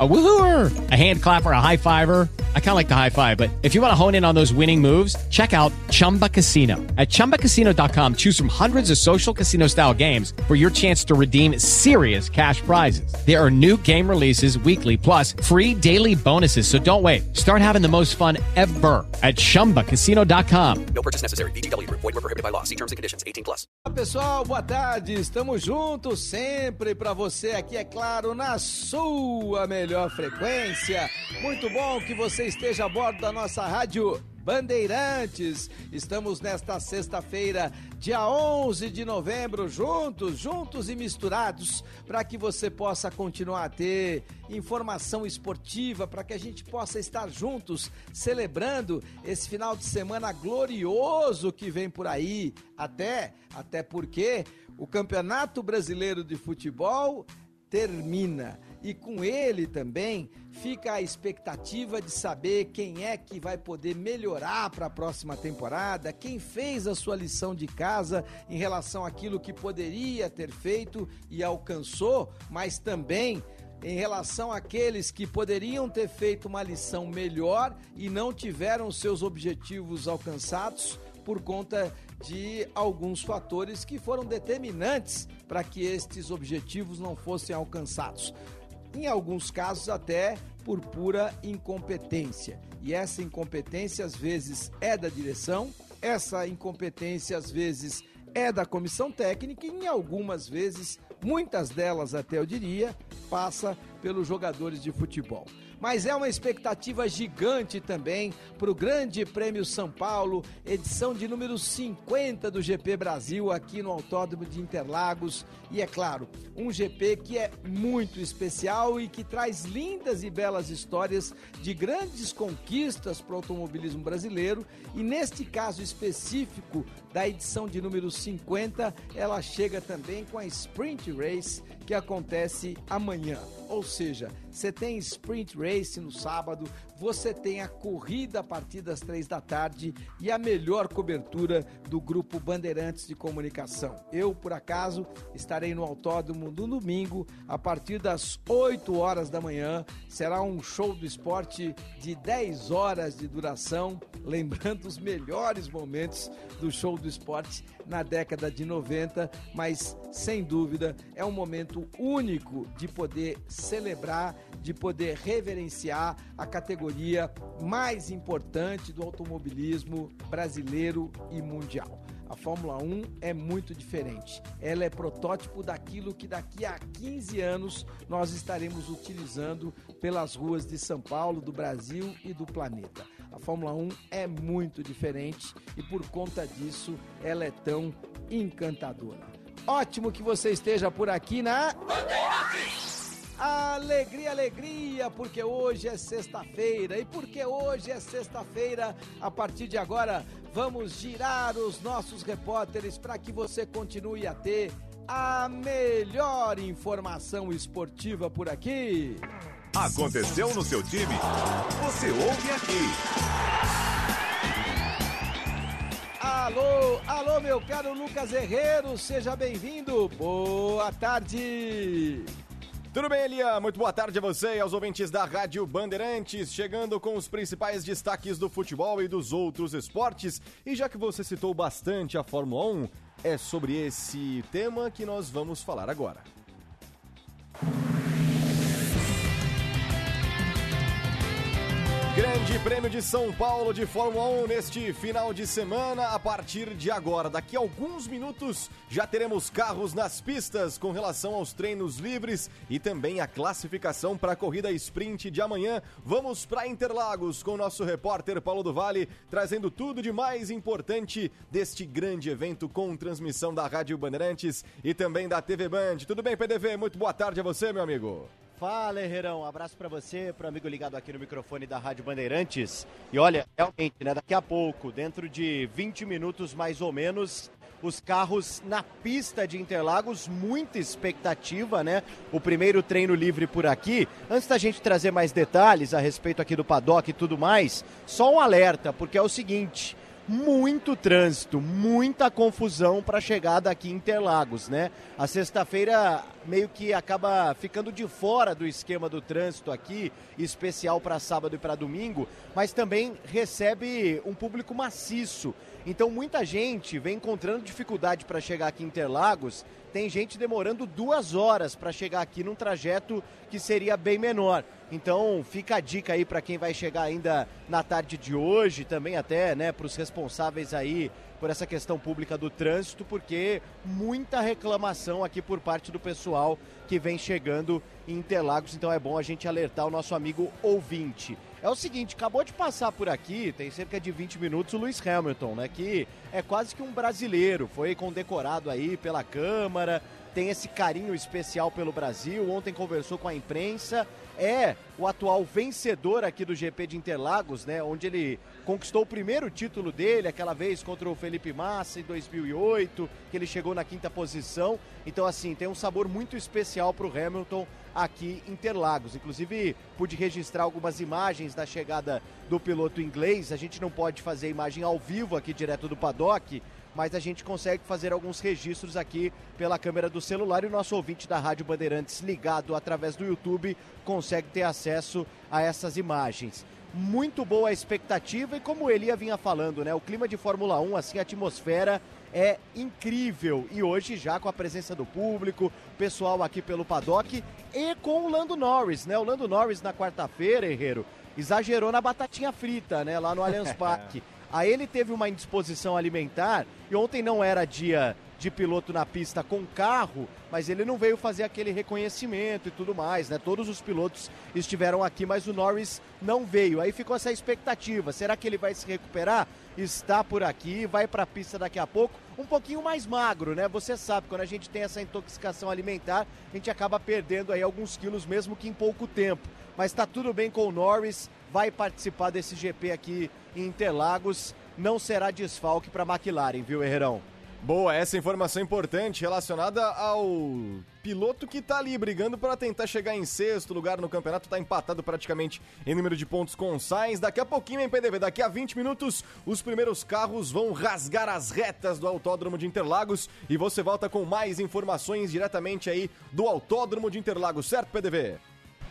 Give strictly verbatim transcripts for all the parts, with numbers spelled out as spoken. A woohooer, a hand clapper, a high fiver. I kind of like the high five, but if you want to hone in on those winning moves, check out Chumba Casino. At chumba casino dot com, choose from hundreds of social casino style games for your chance to redeem serious cash prizes. There are new game releases weekly, plus free daily bonuses. So don't wait. Start having the most fun ever at chumba casino dot com. No purchase necessary. V G W. Void where prohibited by law. See terms and conditions. eighteen plus. Olá, pessoal, boa tarde. Estamos juntos sempre para você aqui, é claro, na sua melhor. Melhor frequência, muito bom que você esteja a bordo da nossa rádio Bandeirantes. Estamos nesta sexta-feira, dia onze de novembro, juntos, juntos e misturados, para que você possa continuar a ter informação esportiva, para que a gente possa estar juntos, celebrando esse final de semana glorioso que vem por aí, até, até porque o Campeonato Brasileiro de Futebol termina. E com ele também fica a expectativa de saber quem é que vai poder melhorar para a próxima temporada, quem fez a sua lição de casa em relação àquilo que poderia ter feito e alcançou, mas também em relação àqueles que poderiam ter feito uma lição melhor e não tiveram seus objetivos alcançados por conta de alguns fatores que foram determinantes para que estes objetivos não fossem alcançados. Em alguns casos até por pura incompetência. E essa incompetência às vezes é da direção, essa incompetência às vezes é da comissão técnica e em algumas vezes, muitas delas até eu diria, passa pelos jogadores de futebol. Mas é uma expectativa gigante também para o Grande Prêmio São Paulo, edição de número cinquenta do G P Brasil aqui no Autódromo de Interlagos. E é claro, um G P que é muito especial e que traz lindas e belas histórias de grandes conquistas para o automobilismo brasileiro. E neste caso específico da edição de número cinquenta, ela chega também com a Sprint Race que acontece amanhã. Ou seja, você tem Sprint Race no sábado, você tem a corrida a partir das três da tarde e a melhor cobertura do Grupo Bandeirantes de Comunicação. Eu, por acaso, estarei no autódromo no domingo, a partir das oito horas da manhã. Será um show do esporte de dez horas de duração, lembrando os melhores momentos do show do esporte na década de noventa, mas, sem dúvida, é um momento único de poder celebrar, de poder reverenciar a categoria mais importante do automobilismo brasileiro e mundial. A Fórmula um é muito diferente. Ela é protótipo daquilo que daqui a quinze anos nós estaremos utilizando pelas ruas de São Paulo, do Brasil e do planeta. A Fórmula um é muito diferente e por conta disso ela é tão encantadora. Ótimo que você esteja por aqui na... Alegria, alegria, porque hoje é sexta-feira e porque hoje é sexta-feira, a partir de agora vamos girar os nossos repórteres para que você continue a ter a melhor informação esportiva por aqui. Aconteceu no seu time? Você ouve aqui. Alô, alô meu caro Lucas Herreiro, seja bem-vindo, boa tarde. Tudo bem, Elia? Muito boa tarde a você e aos ouvintes da Rádio Bandeirantes, chegando com os principais destaques do futebol e dos outros esportes. E já que você citou bastante a Fórmula um, é sobre esse tema que nós vamos falar agora. Grande Prêmio de São Paulo de Fórmula um neste final de semana. A partir de agora, daqui a alguns minutos, já teremos carros nas pistas com relação aos treinos livres e também a classificação para a corrida sprint de amanhã. Vamos para Interlagos com o nosso repórter Paulo do Vale, trazendo tudo de mais importante deste grande evento com transmissão da Rádio Bandeirantes e também da T V Band. Tudo bem, P D V? Muito boa tarde a você, meu amigo. Fala, Herreirão, um abraço para você, para o amigo ligado aqui no microfone da Rádio Bandeirantes. E olha, realmente, né, daqui a pouco, dentro de vinte minutos mais ou menos, os carros na pista de Interlagos, muita expectativa, né? O primeiro treino livre por aqui. Antes da gente trazer mais detalhes a respeito aqui do paddock e tudo mais, só um alerta, porque é o seguinte... Muito trânsito, muita confusão para a chegada aqui em Interlagos, né? A sexta-feira meio que acaba ficando de fora do esquema do trânsito aqui, especial para sábado e para domingo, mas também recebe um público maciço. Então muita gente vem encontrando dificuldade para chegar aqui em Interlagos. Tem gente demorando duas horas para chegar aqui num trajeto que seria bem menor. Então fica a dica aí para quem vai chegar ainda na tarde de hoje, também até, né, para os responsáveis aí por essa questão pública do trânsito, porque muita reclamação aqui por parte do pessoal que vem chegando em Interlagos, então é bom a gente alertar o nosso amigo ouvinte. É o seguinte, acabou de passar por aqui, tem cerca de vinte minutos, o Lewis Hamilton, né, que é quase que um brasileiro, foi condecorado aí pela Câmara, tem esse carinho especial pelo Brasil, ontem conversou com a imprensa, é o atual vencedor aqui do G P de Interlagos, né, onde ele conquistou o primeiro título dele, aquela vez contra o Felipe Massa em dois mil e oito, que ele chegou na quinta posição, então assim, tem um sabor muito especial para o Hamilton aqui em Interlagos. Inclusive, pude registrar algumas imagens da chegada do piloto inglês. A gente não pode fazer imagem ao vivo aqui direto do paddock, mas a gente consegue fazer alguns registros aqui pela câmera do celular e o nosso ouvinte da Rádio Bandeirantes ligado através do YouTube consegue ter acesso a essas imagens. Muito boa a expectativa e como o Elia vinha falando, né? O clima de Fórmula um, assim, a atmosfera é incrível. E hoje já com a presença do público, pessoal aqui pelo paddock e com o Lando Norris, né? O Lando Norris na quarta-feira, Herreiro, exagerou na batatinha frita, né? Lá no Allianz Parque. Aí ele teve uma indisposição alimentar e ontem não era dia de piloto na pista com carro, mas ele não veio fazer aquele reconhecimento e tudo mais, né? Todos os pilotos estiveram aqui, mas o Norris não veio. Aí ficou essa expectativa, será que ele vai se recuperar? Está por aqui, vai para a pista daqui a pouco, um pouquinho mais magro, né? Você sabe, quando a gente tem essa intoxicação alimentar, a gente acaba perdendo aí alguns quilos, mesmo que em pouco tempo. Mas tá tudo bem com o Norris, vai participar desse G P aqui em Interlagos, não será desfalque para a McLaren, viu, Herreirão? Boa, essa informação importante relacionada ao piloto que tá ali brigando para tentar chegar em sexto lugar no campeonato, tá empatado praticamente em número de pontos com o Sainz. Daqui a pouquinho, em P D V, daqui a vinte minutos, os primeiros carros vão rasgar as retas do Autódromo de Interlagos e você volta com mais informações diretamente aí do Autódromo de Interlagos, certo, P D V?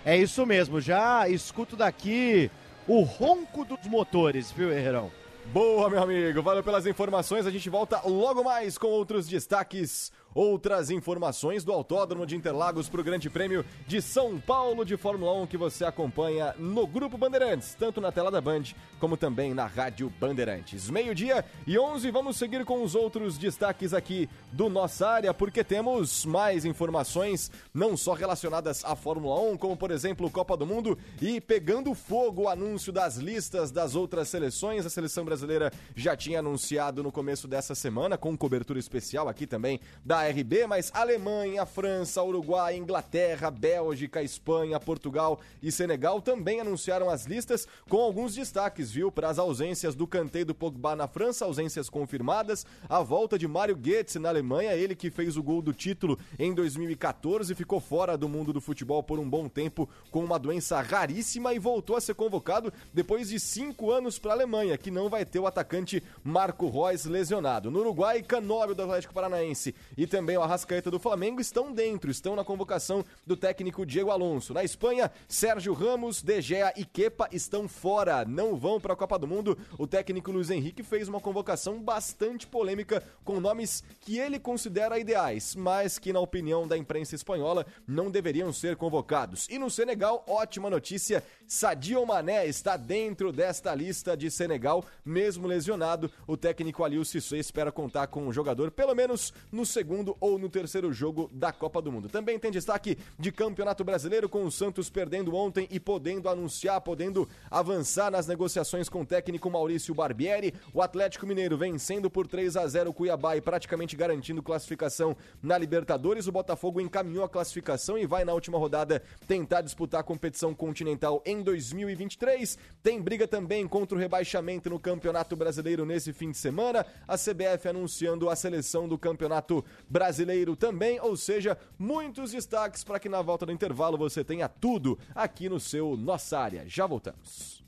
É isso mesmo, já escuto daqui o ronco dos motores, viu, Herreirão? Boa, meu amigo, valeu pelas informações, a gente volta logo mais com outros destaques, outras informações do Autódromo de Interlagos para o Grande Prêmio de São Paulo de Fórmula um que você acompanha no Grupo Bandeirantes, tanto na tela da Band como também na Rádio Bandeirantes. Meio-dia e onze, vamos seguir com os outros destaques aqui do Nossa Área, porque temos mais informações não só relacionadas à Fórmula um, como por exemplo Copa do Mundo e pegando fogo o anúncio das listas das outras seleções. A seleção brasileira brasileira já tinha anunciado no começo dessa semana, com cobertura especial aqui também da R B, mas Alemanha, França, Uruguai, Inglaterra, Bélgica, Espanha, Portugal e Senegal também anunciaram as listas com alguns destaques, viu, para as ausências do Kanté e do Pogba na França, ausências confirmadas, a volta de Mario Götze na Alemanha, ele que fez o gol do título em dois mil e quatorze, ficou fora do mundo do futebol por um bom tempo com uma doença raríssima e voltou a ser convocado depois de cinco anos para a Alemanha, que não vai ter o atacante Marcos Rocha lesionado. No Uruguai, Canóbio do Atlético Paranaense e e também o Arrascaeta do Flamengo estão dentro, estão na convocação do técnico Diego Alonso. Na Espanha, Sérgio Ramos, De Gea e Kepa estão fora, não vão para a Copa do Mundo. O técnico Luiz Henrique fez uma convocação bastante polêmica com nomes que ele considera ideais, mas que na opinião da imprensa espanhola não deveriam ser convocados. E no Senegal, ótima notícia, Sadio Mané está dentro desta lista de Senegal, mesmo lesionado. O técnico Aliou Cissé espera contar com o jogador pelo menos no segundo ou no terceiro jogo da Copa do Mundo. Também tem destaque de Campeonato Brasileiro, com o Santos perdendo ontem e podendo anunciar, podendo avançar nas negociações com o técnico Maurício Barbieri. O Atlético Mineiro vencendo por três a zero o Cuiabá e praticamente garantindo classificação na Libertadores. O Botafogo encaminhou a classificação e vai na última rodada tentar disputar a competição continental em dois mil e vinte e três. Tem briga também contra o rebaixamento no Campeonato Brasileiro nesse fim de semana. A C B F anunciando a seleção do Campeonato Brasileiro também, ou seja, muitos destaques para que na volta do intervalo você tenha tudo aqui no seu Nossa Área. Já voltamos.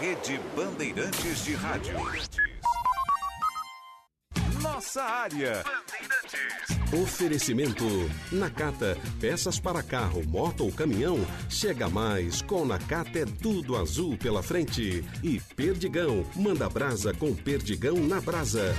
Rede Bandeirantes de Rádio. Nossa Área. Oferecimento Nakata, peças para carro, moto ou caminhão. Chega mais, com Nakata é tudo azul pela frente. E Perdigão, manda brasa com Perdigão na brasa.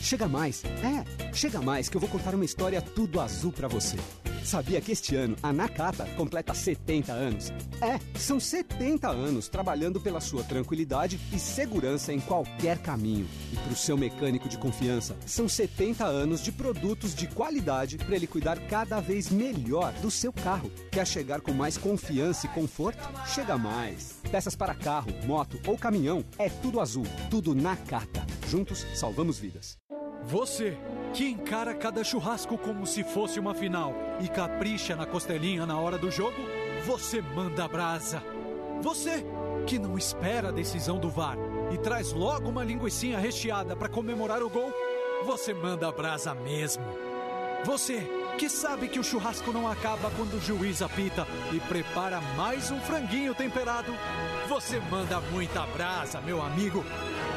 Chega mais, é, chega mais que eu vou contar uma história tudo azul pra você. Sabia que este ano a Nakata completa setenta anos? É, são setenta anos trabalhando pela sua tranquilidade e segurança em qualquer caminho. E para o seu mecânico de confiança, são setenta anos de produtos de qualidade para ele cuidar cada vez melhor do seu carro. Quer chegar com mais confiança e conforto? Chega mais! Peças para carro, moto ou caminhão, é tudo azul, tudo Nakata. Juntos, salvamos vidas. Você, que encara cada churrasco como se fosse uma final e capricha na costelinha na hora do jogo, você manda brasa. Você, que não espera a decisão do V A R e traz logo uma linguicinha recheada para comemorar o gol, você manda brasa mesmo. Você, que sabe que o churrasco não acaba quando o juiz apita e prepara mais um franguinho temperado, você manda muita brasa, meu amigo.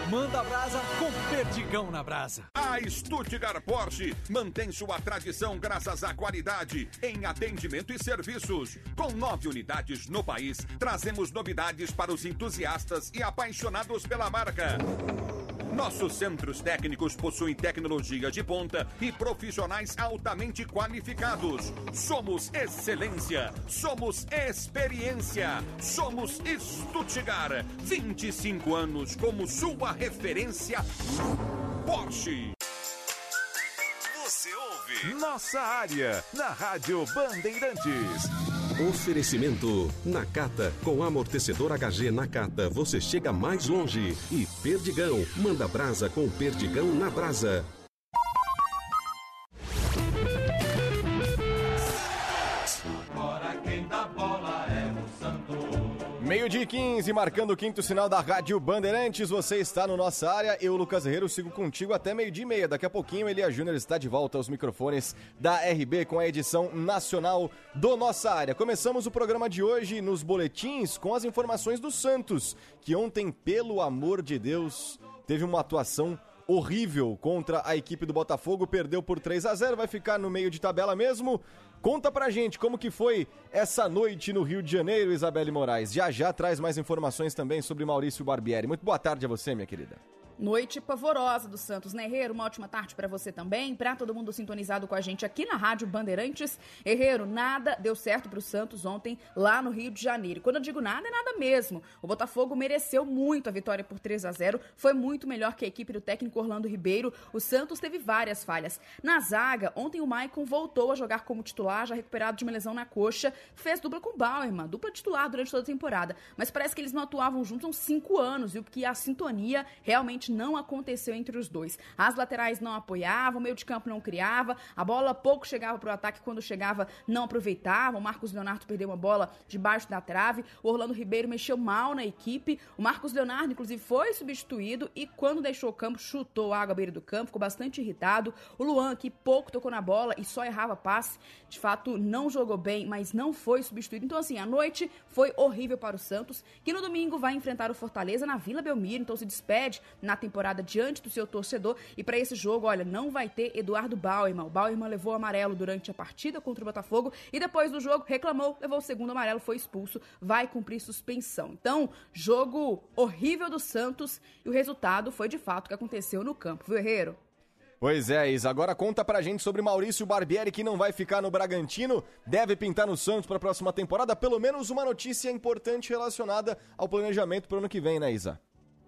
Manda brasa com Perdigão na brasa. A Stuttgart Porsche mantém sua tradição graças à qualidade em atendimento e serviços. Com nove unidades no país, trazemos novidades para os entusiastas e apaixonados pela marca. Nossos centros técnicos possuem tecnologia de ponta e profissionais altamente qualificados. Somos excelência, somos experiência, somos Stuttgart. vinte e cinco anos como sua referência Porsche. Você ouve Nossa Área na Rádio Bandeirantes. Oferecimento Nakata, com amortecedor H G Nakata, você chega mais longe. E Perdigão, manda brasa com Perdigão na brasa. Agora quem dá bola é o Santos. Meio-dia e quinze, marcando o quinto sinal da Rádio Bandeirantes, você está no Nossa Área. Eu, Lucas Herrero, sigo contigo até meio-dia e meia. Daqui a pouquinho, Elia Júnior está de volta aos microfones da R B com a edição nacional do Nossa Área. Começamos o programa de hoje nos boletins com as informações do Santos, que ontem, pelo amor de Deus, teve uma atuação horrível contra a equipe do Botafogo, perdeu por três a zero, vai ficar no meio de tabela mesmo. Conta pra gente como que foi essa noite no Rio de Janeiro, Isabelle Moraes. Já já traz mais informações também sobre Maurício Barbieri. Muito boa tarde a você, minha querida. Noite pavorosa do Santos, né, Herreiro? Uma ótima tarde pra você também, pra todo mundo sintonizado com a gente aqui na Rádio Bandeirantes. Herreiro, nada deu certo pro Santos ontem lá no Rio de Janeiro. Quando eu digo nada, é nada mesmo. O Botafogo mereceu muito a vitória por três a zero, foi muito melhor que a equipe do técnico Orlando Ribeiro. O Santos teve várias falhas. Na zaga, ontem o Maicon voltou a jogar como titular, já recuperado de uma lesão na coxa, fez dupla com o Bauerman, dupla titular durante toda a temporada, mas parece que eles não atuavam juntos há uns cinco anos, viu? Porque a sintonia realmente não aconteceu entre os dois. As laterais não apoiavam, o meio de campo não criava, a bola pouco chegava para o ataque, quando chegava não aproveitava, o Marcos Leonardo perdeu uma bola debaixo da trave, o Orlando Ribeiro mexeu mal na equipe, o Marcos Leonardo inclusive foi substituído e quando deixou o campo, chutou água à beira do campo, ficou bastante irritado, o Luan que pouco tocou na bola e só errava passe, de fato não jogou bem, mas não foi substituído. Então assim, a noite foi horrível para o Santos, que no domingo vai enfrentar o Fortaleza na Vila Belmiro, então se despede na terminar a temporada diante do seu torcedor. E para esse jogo, olha, não vai ter Eduardo Bauerman. O Bauerman levou o amarelo durante a partida contra o Botafogo e depois do jogo reclamou, levou o segundo amarelo, foi expulso, vai cumprir suspensão. Então, jogo horrível do Santos e o resultado foi de fato o que aconteceu no campo, viu, Herreiro? Pois é, Isa. Agora conta pra gente sobre Maurício Barbieri, que não vai ficar no Bragantino, deve pintar no Santos pra próxima temporada. Pelo menos uma notícia importante relacionada ao planejamento pro ano que vem, né, Isa?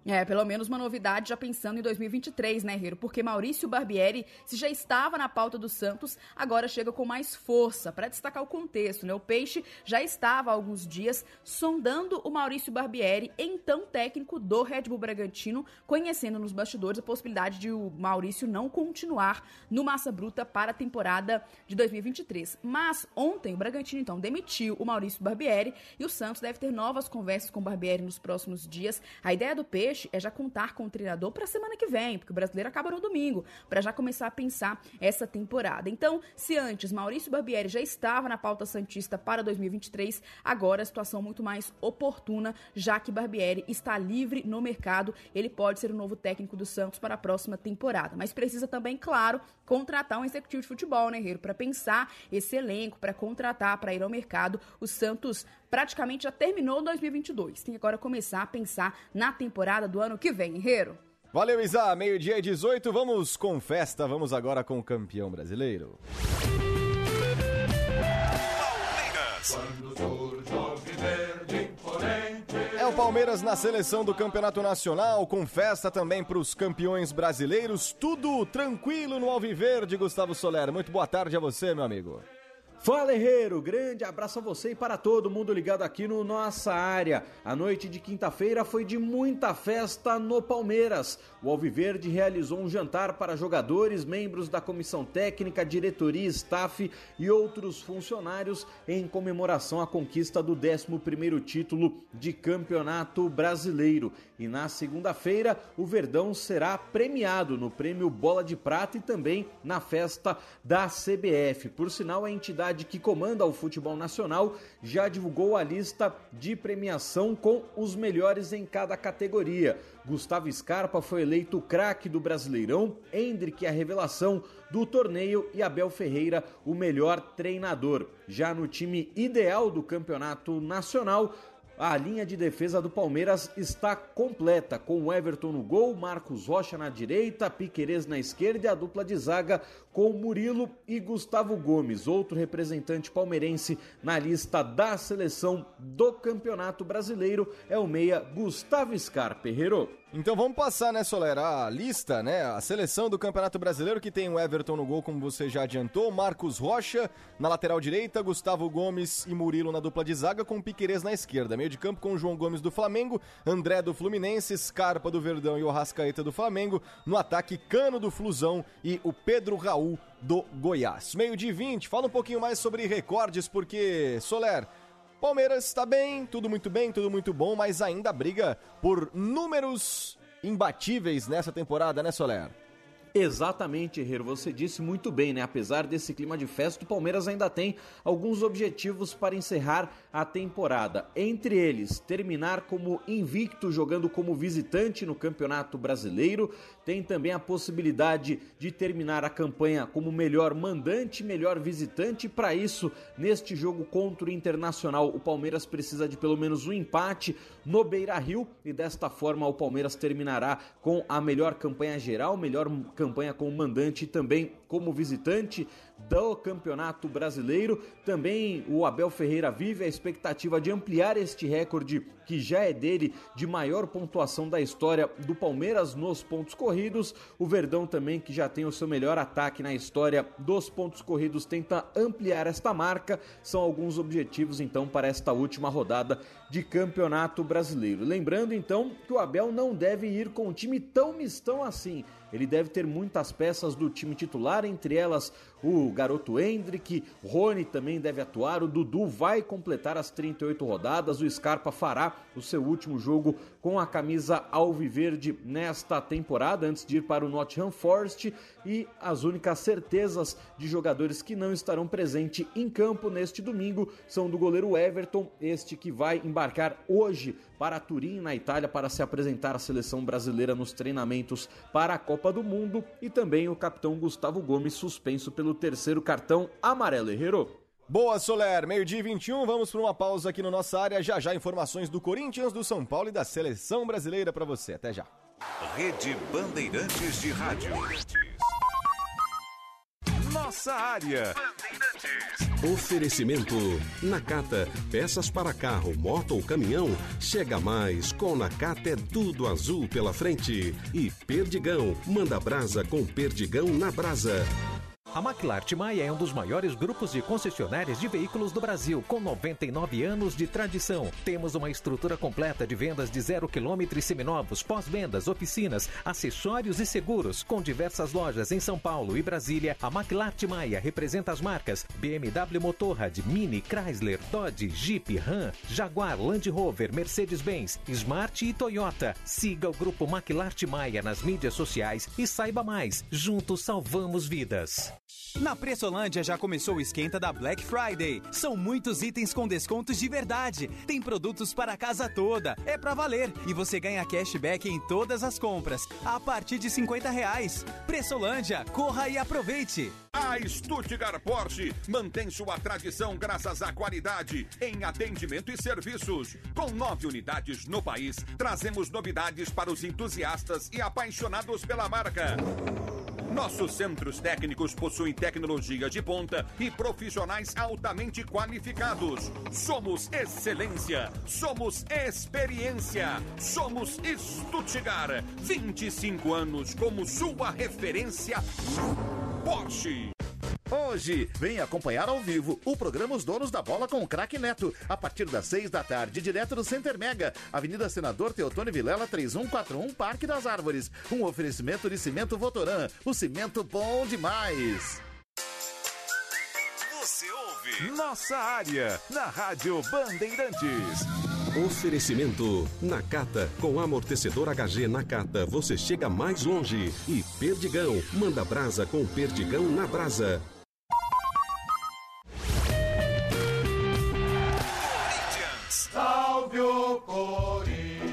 É, pelo menos uma novidade já pensando em dois mil e vinte e três, né, Hiro? Porque Maurício Barbieri, se já estava na pauta do Santos, agora chega com mais força. Para destacar o contexto, né, o Peixe já estava há alguns dias sondando o Maurício Barbieri, então técnico do Red Bull Bragantino, conhecendo nos bastidores a possibilidade de o Maurício não continuar no Massa Bruta para a temporada de dois mil e vinte e três. Mas ontem o Bragantino, então, demitiu o Maurício Barbieri e o Santos deve ter novas conversas com o Barbieri nos próximos dias. A ideia do Peixe é já contar com o treinador para a semana que vem, porque o brasileiro acaba no domingo, para já começar a pensar essa temporada. Então, se antes Maurício Barbieri já estava na pauta santista para dois mil e vinte e três, agora a situação é muito mais oportuna, já que Barbieri está livre no mercado, ele pode ser o novo técnico do Santos para a próxima temporada. Mas precisa também, claro, contratar um executivo de futebol, né, Herreiro? Para pensar esse elenco, para contratar, para ir ao mercado, o Santos praticamente já terminou dois mil e vinte e dois. Tem agora começar a pensar na temporada do ano que vem, Herreiro. Valeu, Isa. Meio-dia e dezoito. Vamos com festa. Vamos agora com o campeão brasileiro. É o Palmeiras na seleção do Campeonato Nacional, com festa também para os campeões brasileiros. Tudo tranquilo no Alviverde, Gustavo Soler. Muito boa tarde a você, meu amigo. Fala, Herreiro, grande abraço a você e para todo mundo ligado aqui no Nossa Área. A noite de quinta-feira foi de muita festa no Palmeiras. O Alviverde realizou um jantar para jogadores, membros da comissão técnica, diretoria, staff e outros funcionários em comemoração à conquista do décimo primeiro título de Campeonato Brasileiro. E na segunda-feira, o Verdão será premiado no Prêmio Bola de Prata e também na festa da C B F. Por sinal, a entidade que comanda o futebol nacional já divulgou a lista de premiação com os melhores em cada categoria. Gustavo Scarpa foi eleito craque do Brasileirão, Endrick a revelação do torneio e Abel Ferreira o melhor treinador. Já no time ideal do Campeonato Nacional, a linha de defesa do Palmeiras está completa, com o Everton no gol, Marcos Rocha na direita, Piquerez na esquerda e a dupla de zaga com Murilo e Gustavo Gomes. Outro representante palmeirense na lista da seleção do Campeonato Brasileiro é o meia Gustavo Scarpa. Então vamos passar, né, Soler, a lista, né, a seleção do Campeonato Brasileiro, que tem o Everton no gol, como você já adiantou, Marcos Rocha na lateral direita, Gustavo Gomes e Murilo na dupla de zaga, com Piquerez na esquerda. Meio de campo com o João Gomes do Flamengo, André do Fluminense, Scarpa do Verdão e o Arrascaeta do Flamengo. No ataque, Cano do Flusão e o Pedro Raul do Goiás. Meio-dia e vinte, fala um pouquinho mais sobre recordes, porque, Soler, Palmeiras está bem, tudo muito bem, tudo muito bom, mas ainda briga por números imbatíveis nessa temporada, né, Soler? Exatamente, Herreiro, você disse muito bem, né? Apesar desse clima de festa, o Palmeiras ainda tem alguns objetivos para encerrar a temporada. Entre eles, terminar como invicto, jogando como visitante no Campeonato Brasileiro. Tem também a possibilidade de terminar a campanha como melhor mandante, melhor visitante. Para isso, neste jogo contra o Internacional, o Palmeiras precisa de pelo menos um empate no Beira-Rio. E desta forma, o Palmeiras terminará com a melhor campanha geral, melhor campanha como mandante e também como visitante do Campeonato Brasileiro. Também o Abel Ferreira vive a expectativa de ampliar este recorde, que já é dele, de maior pontuação da história do Palmeiras nos pontos corridos. O Verdão também, que já tem o seu melhor ataque na história dos pontos corridos, tenta ampliar esta marca. São alguns objetivos, então, para esta última rodada de Campeonato Brasileiro. Lembrando, então, que o Abel não deve ir com um time tão mistão assim. Ele deve ter muitas peças do time titular, entre elas o garoto Endrick, Rony também deve atuar, o Dudu vai completar as trinta e oito rodadas, o Scarpa fará o seu último jogo com a camisa alviverde nesta temporada, antes de ir para o Nottingham Forest, e as únicas certezas de jogadores que não estarão presentes em campo neste domingo são do goleiro Everton, este que vai embarcar hoje para Turim, na Itália, para se apresentar à seleção brasileira nos treinamentos para a Copa do Mundo, e também o capitão Gustavo Gomes, suspenso pelo terceiro cartão amarelo. Herreiro. Boa, Soler, meio-dia e vinte e um, vamos para uma pausa aqui na nossa área, já já informações do Corinthians, do São Paulo e da Seleção Brasileira para você, até já. Rede Bandeirantes de Rádio. Nossa área. Oferecimento Nakata, peças para carro, moto ou caminhão, chega mais, com Nakata é tudo azul pela frente. E Perdigão, manda brasa com Perdigão na brasa. A McLaren Maia é um dos maiores grupos de concessionárias de veículos do Brasil, com noventa e nove anos de tradição. Temos uma estrutura completa de vendas de zero quilômetro e seminovos, pós-vendas, oficinas, acessórios e seguros. Com diversas lojas em São Paulo e Brasília, a McLaren Maia representa as marcas B M W Motorrad, Mini, Chrysler, Dodge, Jeep, Ram, Jaguar, Land Rover, Mercedes-Benz, Smart e Toyota. Siga o grupo McLaren Maia nas mídias sociais e saiba mais. Juntos salvamos vidas. Na Preçolândia já começou o esquenta da Black Friday. São muitos itens com descontos de verdade. Tem produtos para a casa toda. É pra valer. E você ganha cashback em todas as compras, a partir de cinquenta reais. Preçolândia, corra e aproveite. A Stuttgart Porsche mantém sua tradição graças à qualidade em atendimento e serviços. Com nove unidades no país, trazemos novidades para os entusiastas e apaixonados pela marca. Nossos centros técnicos possuem tecnologia de ponta e profissionais altamente qualificados. Somos excelência, somos experiência, somos Stuttgart. vinte e cinco anos como sua referência Porsche. Hoje, vem acompanhar ao vivo o programa Os Donos da Bola com o Craque Neto, a partir das seis da tarde, direto do Center Mega, Avenida Senador Teotônio Vilela, três um quatro um, Parque das Árvores. Um oferecimento de Cimento Votoran, o cimento bom demais. Você ouve Nossa Área, na Rádio Bandeirantes. Oferecimento Nakata, com amortecedor H G Nakata, você chega mais longe. E Perdigão, manda brasa com Perdigão na brasa. Salve o Corinthians!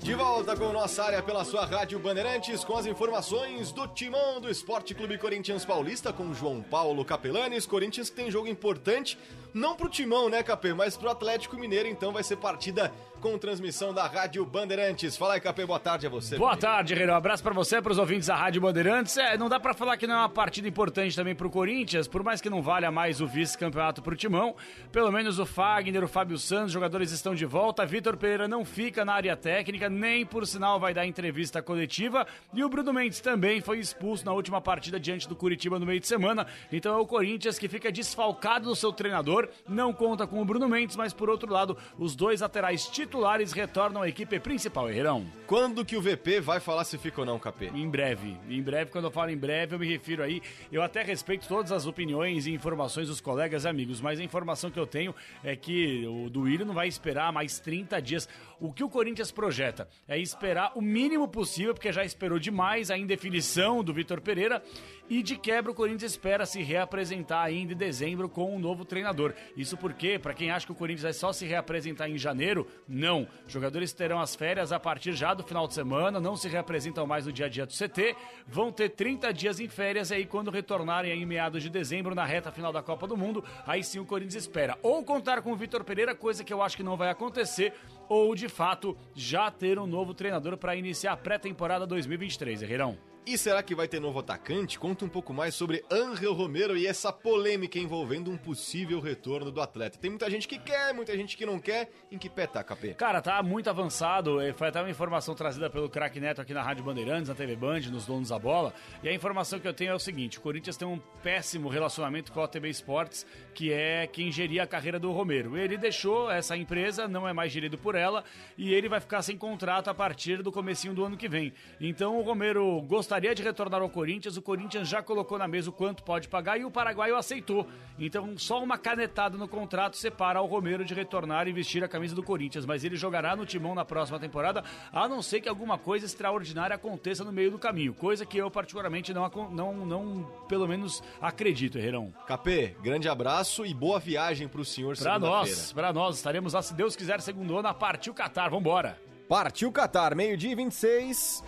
De volta com Nossa Área pela sua Rádio Bandeirantes, com as informações do timão do Esporte Clube Corinthians Paulista, com João Paulo Capelanes. Corinthians que tem jogo importante. Não pro Timão, né, Capê? Mas pro Atlético Mineiro, então vai ser partida com transmissão da Rádio Bandeirantes. Fala aí, Capê, boa tarde a você. Boa tarde, Renan. Um abraço pra você, pros ouvintes da Rádio Bandeirantes. É, não dá pra falar que não é uma partida importante também pro Corinthians, por mais que não valha mais o vice-campeonato pro Timão. Pelo menos o Fagner, o Fábio Santos, os jogadores estão de volta. Vitor Pereira não fica na área técnica, nem por sinal vai dar entrevista coletiva. E o Bruno Mendes também foi expulso na última partida diante do Curitiba no meio de semana. Então é o Corinthians que fica desfalcado do seu treinador. Não conta com o Bruno Mendes, mas por outro lado, os dois laterais titulares retornam à equipe principal, Herreirão. Quando que o V P vai falar se fica ou não, Capê? Em breve, em breve, quando eu falo em breve eu me refiro aí, eu até respeito todas as opiniões e informações dos colegas e amigos, mas a informação que eu tenho é que o Duílio não vai esperar mais trinta dias. O que o Corinthians projeta é esperar o mínimo possível, porque já esperou demais a indefinição do Vitor Pereira, e de quebra o Corinthians espera se reapresentar ainda em dezembro com um novo treinador. Isso porque, para quem acha que o Corinthians vai só se reapresentar em janeiro, não. Jogadores terão as férias a partir já do final de semana, não se reapresentam mais no dia a dia do C T, vão ter trinta dias em férias, e aí quando retornarem aí, em meados de dezembro, na reta final da Copa do Mundo, aí sim o Corinthians espera ou contar com o Vitor Pereira, coisa que eu acho que não vai acontecer, ou de fato já ter um novo treinador para iniciar a pré-temporada dois mil e vinte e três, Herreirão. E será que vai ter novo atacante? Conta um pouco mais sobre Angel Romero e essa polêmica envolvendo um possível retorno do atleta. Tem muita gente que quer, muita gente que não quer. Em que pé tá, Capê? Cara, tá muito avançado. Foi até uma informação trazida pelo Craque Neto aqui na Rádio Bandeirantes, na T V Band, nos Donos da Bola. E a informação que eu tenho é o seguinte: o Corinthians tem um péssimo relacionamento com a T V Sports, que é quem geria a carreira do Romero. Ele deixou essa empresa, não é mais gerido por ela, e ele vai ficar sem contrato a partir do comecinho do ano que vem. Então o Romero gostaria gostaria de retornar ao Corinthians, o Corinthians já colocou na mesa o quanto pode pagar e o paraguaio aceitou. Então só uma canetada no contrato separa o Romero de retornar e vestir a camisa do Corinthians, mas ele jogará no timão na próxima temporada, a não ser que alguma coisa extraordinária aconteça no meio do caminho, coisa que eu particularmente não, não, não pelo menos acredito, Herreirão. Capê, grande abraço e boa viagem pro senhor segunda-feira. Pra nós, pra nós, estaremos lá, se Deus quiser, segundo ano, a partir do Catar, vambora! Partiu Catar, meio-dia e vinte e seis.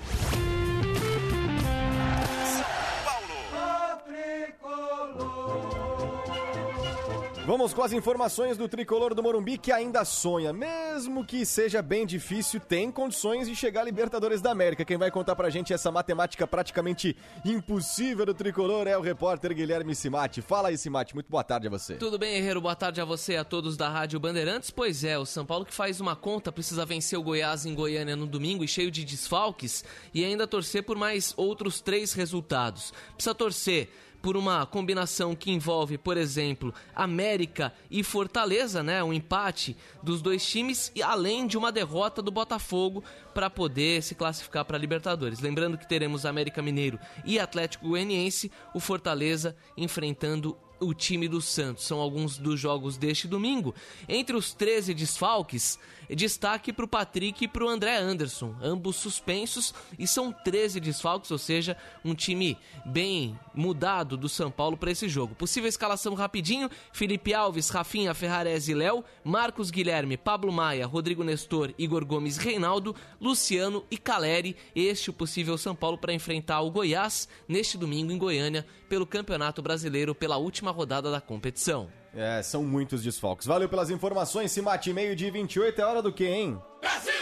Vamos com as informações do tricolor do Morumbi, que ainda sonha, mesmo que seja bem difícil, tem condições de chegar à Libertadores da América. Quem vai contar pra gente essa matemática praticamente impossível do tricolor é o repórter Guilherme Cimati. Fala aí, Cimati, muito boa tarde a você. Tudo bem, Herreiro, boa tarde a você e a todos da Rádio Bandeirantes. Pois é, o São Paulo que faz uma conta, precisa vencer o Goiás em Goiânia no domingo e cheio de desfalques, e ainda torcer por mais outros três resultados. Precisa torcer por uma combinação que envolve, por exemplo, América e Fortaleza, né? Um empate dos dois times, e além de uma derrota do Botafogo para poder se classificar para a Libertadores. Lembrando que teremos América Mineiro e Atlético Goianiense, o Fortaleza enfrentando o time do Santos. São alguns dos jogos deste domingo. Entre os treze desfalques, destaque para o Patrick e para o André Anderson, ambos suspensos, e são treze desfalques, ou seja, um time bem mudado do São Paulo para esse jogo. Possível escalação rapidinho: Felipe Alves, Rafinha, Ferrarese e Léo, Marcos Guilherme, Pablo Maia, Rodrigo Nestor, Igor Gomes, Reinaldo, Luciano e Caleri. Este o possível São Paulo para enfrentar o Goiás neste domingo em Goiânia pelo Campeonato Brasileiro, pela última rodada da competição. É, são muitos desfalques. Valeu pelas informações, Cimati. Meio-dia e vinte e oito, é hora do quê, hein? Brasil!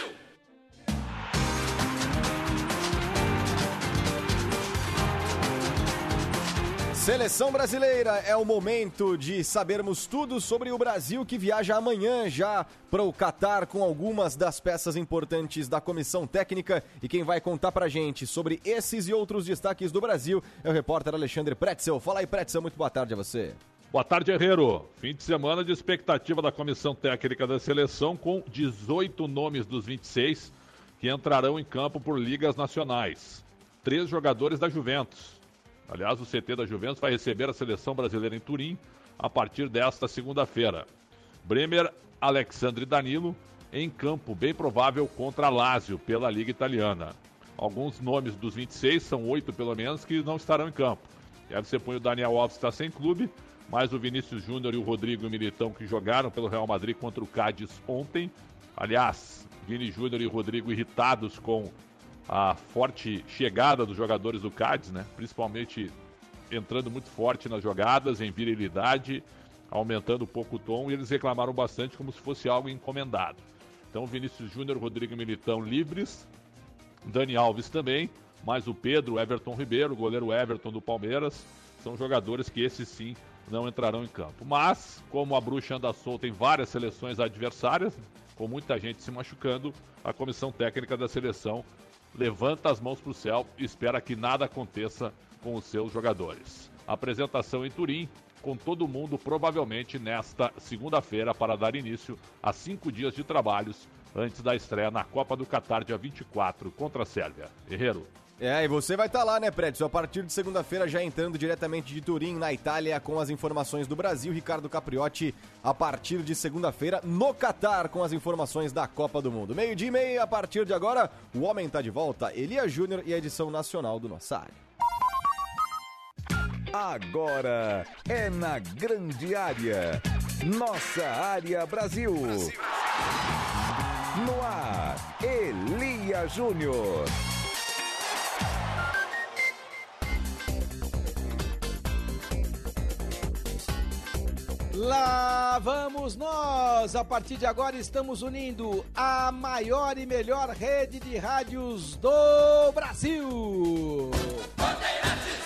Seleção brasileira, é o momento de sabermos tudo sobre o Brasil, que viaja amanhã já para o Catar com algumas das peças importantes da comissão técnica. E quem vai contar pra gente sobre esses e outros destaques do Brasil é o repórter Alexandre Pretzel. Fala aí, Pretzel, muito boa tarde a você. Boa tarde, Herreiro. Fim de semana de expectativa da comissão técnica da seleção, com dezoito nomes dos vinte e seis que entrarão em campo por ligas nacionais. Três jogadores da Juventus. Aliás, o C T da Juventus vai receber a seleção brasileira em Turim a partir desta segunda-feira. Bremer, Alexandre e Danilo em campo, bem provável, contra Lazio pela Liga Italiana. Alguns nomes dos vinte e seis, são oito pelo menos, que não estarão em campo. Deve ser põe o Daniel Alves, que está sem clube, mas o Vinícius Júnior e o Rodrigo Militão, que jogaram pelo Real Madrid contra o Cádiz ontem. Aliás, Vini Júnior e Rodrigo irritados com a forte chegada dos jogadores do Cádiz, né? Principalmente entrando muito forte nas jogadas, em virilidade, aumentando um pouco o tom, e eles reclamaram bastante, como se fosse algo encomendado. Então, Vinícius Júnior, Rodrigo Militão livres, Dani Alves também, mas o Pedro, Everton Ribeiro, o goleiro Everton do Palmeiras, são jogadores que esses sim não entrarão em campo. Mas, como a bruxa anda solta em várias seleções adversárias, com muita gente se machucando, a comissão técnica da seleção levanta as mãos para o céu e espera que nada aconteça com os seus jogadores. Apresentação em Turim, com todo mundo provavelmente nesta segunda-feira, para dar início a cinco dias de trabalhos antes da estreia na Copa do Catar, dia vinte e quatro, contra a Sérvia. Herreiro. É, e você vai estar lá, né, Prédio? A partir de segunda-feira, já entrando diretamente de Turim, na Itália, com as informações do Brasil. Ricardo Capriotti, a partir de segunda-feira, no Catar, com as informações da Copa do Mundo. Meio-dia e meia, a partir de agora, o Homem tá de volta. Elias Júnior e a edição nacional do Nossa Área. Agora é na Grande Área. Nossa Área Brasil. Brasil. No ar, Elias Júnior. Lá vamos nós! A partir de agora estamos unindo a maior e melhor rede de rádios do Brasil. Bandeirantes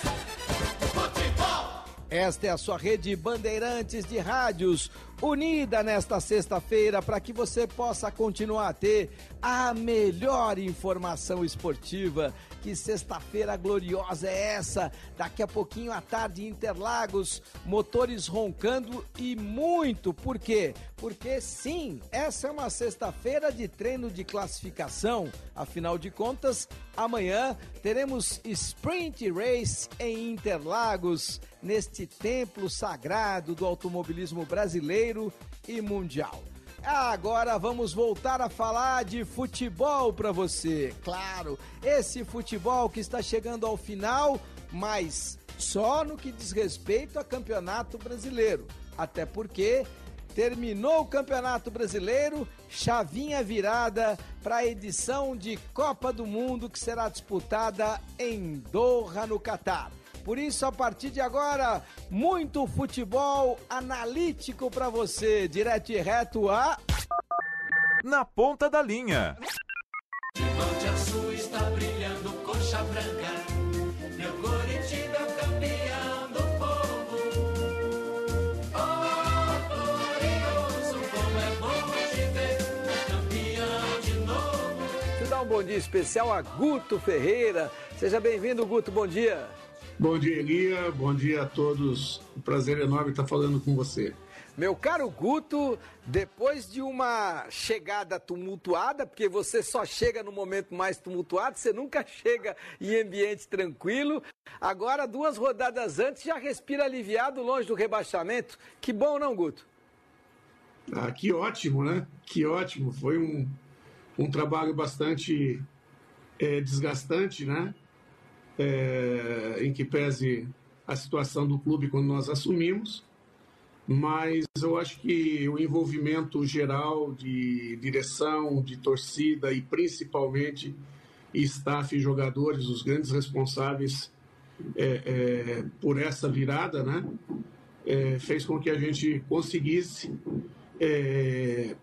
Futebol! Esta é a sua rede Bandeirantes de rádios, unida nesta sexta-feira para que você possa continuar a ter a melhor informação esportiva Que sexta-feira gloriosa é essa? Daqui a pouquinho à tarde, Interlagos, motores roncando e muito. Por quê? Porque sim, essa é uma sexta-feira de treino de classificação. Afinal de contas, amanhã teremos Sprint Race em Interlagos, neste templo sagrado do automobilismo brasileiro e mundial. Agora vamos voltar a falar de futebol para você. Claro, esse futebol que está chegando ao final, mas só no que diz respeito ao Campeonato Brasileiro. Até porque terminou o Campeonato Brasileiro, chavinha virada para a edição de Copa do Mundo que será disputada em Doha, no Catar. Por isso, a partir de agora, muito futebol analítico para você, direto e reto a... Na ponta da linha. De norte a sul está brilhando coxa branca, meu Corinthians é o campeão do povo. Oh, glorioso, como é bom te ver, campeão de novo. Deixa dar um bom dia especial a Guto Ferreira. Seja bem-vindo, Guto, bom dia. Bom dia, Elia. Bom dia a todos. Um prazer enorme estar falando com você. Meu caro Guto, depois de uma chegada tumultuada, porque você só chega no momento mais tumultuado, você nunca chega em ambiente tranquilo. Agora, duas rodadas antes, já respira aliviado, longe do rebaixamento. Que bom, não, Guto? Ah, que ótimo, né? Que ótimo. Foi um, um trabalho bastante é, desgastante, né? É, em que pese a situação do clube quando nós assumimos, mas eu acho que o envolvimento geral de direção, de torcida e principalmente staff e jogadores, os grandes responsáveis é, é, por essa virada, né, é, fez com que a gente conseguisse é,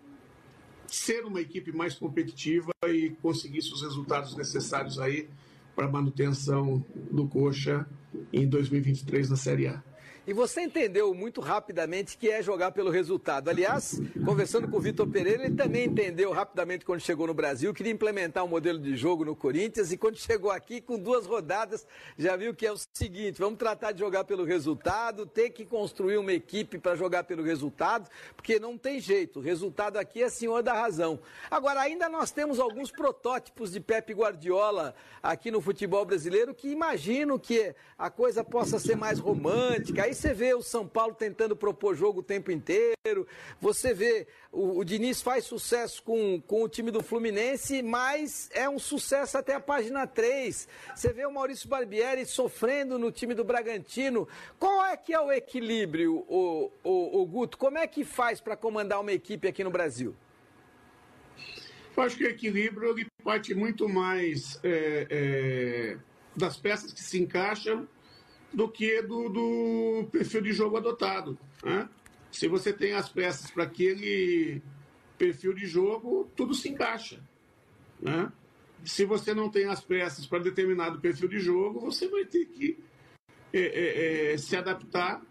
ser uma equipe mais competitiva e conseguisse os resultados necessários aí para manutenção do Coxa em dois mil e vinte e três na Série A. E você entendeu muito rapidamente que é jogar pelo resultado. Aliás, conversando com o Vitor Pereira, ele também entendeu rapidamente quando chegou no Brasil, queria implementar um modelo de jogo no Corinthians, e quando chegou aqui, com duas rodadas, já viu que é o seguinte: vamos tratar de jogar pelo resultado, ter que construir uma equipe para jogar pelo resultado, porque não tem jeito, o resultado aqui é senhor da razão. Agora, ainda nós temos alguns protótipos de Pepe Guardiola aqui no futebol brasileiro, que imagino que a coisa possa ser mais romântica. Aí você vê o São Paulo tentando propor jogo o tempo inteiro, você vê o, o Diniz faz sucesso com, com o time do Fluminense, mas é um sucesso até a página três. Você vê o Maurício Barbieri sofrendo no time do Bragantino. Qual é que é o equilíbrio, o, o, o Guto? Como é que faz para comandar uma equipe aqui no Brasil? Eu acho que o equilíbrio parte muito mais é, é, das peças que se encaixam do que do, do perfil de jogo adotado, né? Se você tem as peças para aquele perfil de jogo, tudo se encaixa, né? Se você não tem as peças para determinado perfil de jogo, você vai ter que é, é, é, se adaptar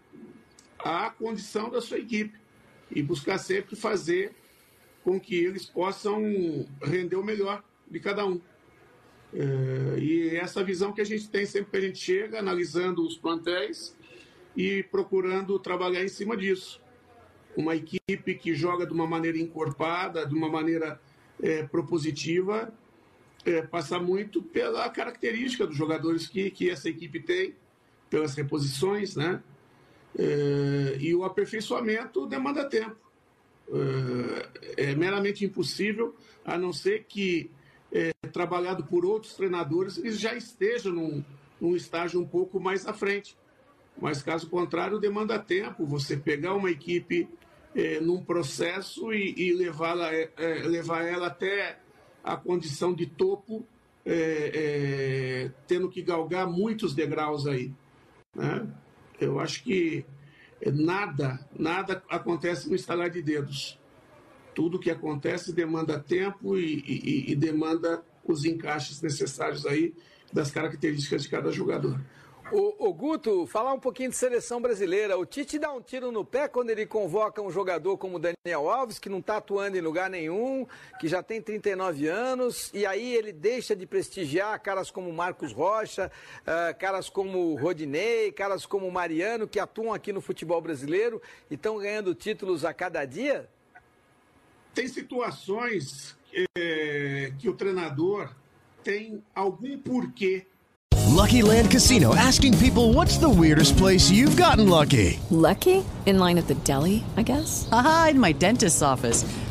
à condição da sua equipe e buscar sempre fazer com que eles possam render o melhor de cada um. É, e essa visão que a gente tem sempre que a gente chega, analisando os plantéis e procurando trabalhar em cima disso. Uma equipe que joga de uma maneira encorpada, de uma maneira é, propositiva, é, passa muito pela característica dos jogadores que, que essa equipe tem, pelas reposições, né? É, e o aperfeiçoamento demanda tempo. É, é meramente impossível, a não ser que É, trabalhado por outros treinadores, eles já estejam num, num estágio um pouco mais à frente. Mas, caso contrário, demanda tempo você pegar uma equipe é, num processo e, e levá-la, é, levar ela até a condição de topo, é, é, tendo que galgar muitos degraus aí, né? Eu acho que nada, nada acontece no estalar de dedos. Tudo que acontece demanda tempo e, e, e demanda os encaixes necessários aí das características de cada jogador. O, o Guto, falar um pouquinho de seleção brasileira. O Tite dá um tiro no pé quando ele convoca um jogador como Daniel Alves, que não está atuando em lugar nenhum, que já tem trinta e nove anos, e aí ele deixa de prestigiar caras como Marcos Rocha, uh, caras como Rodinei, caras como Mariano, que atuam aqui no futebol brasileiro e estão ganhando títulos a cada dia? Tem situações é, que o treinador tem algum porquê. Lucky Land Casino, asking people, what's the weirdest place you've gotten lucky? Lucky? In line at the deli, I guess? Aha, in my dentist's office.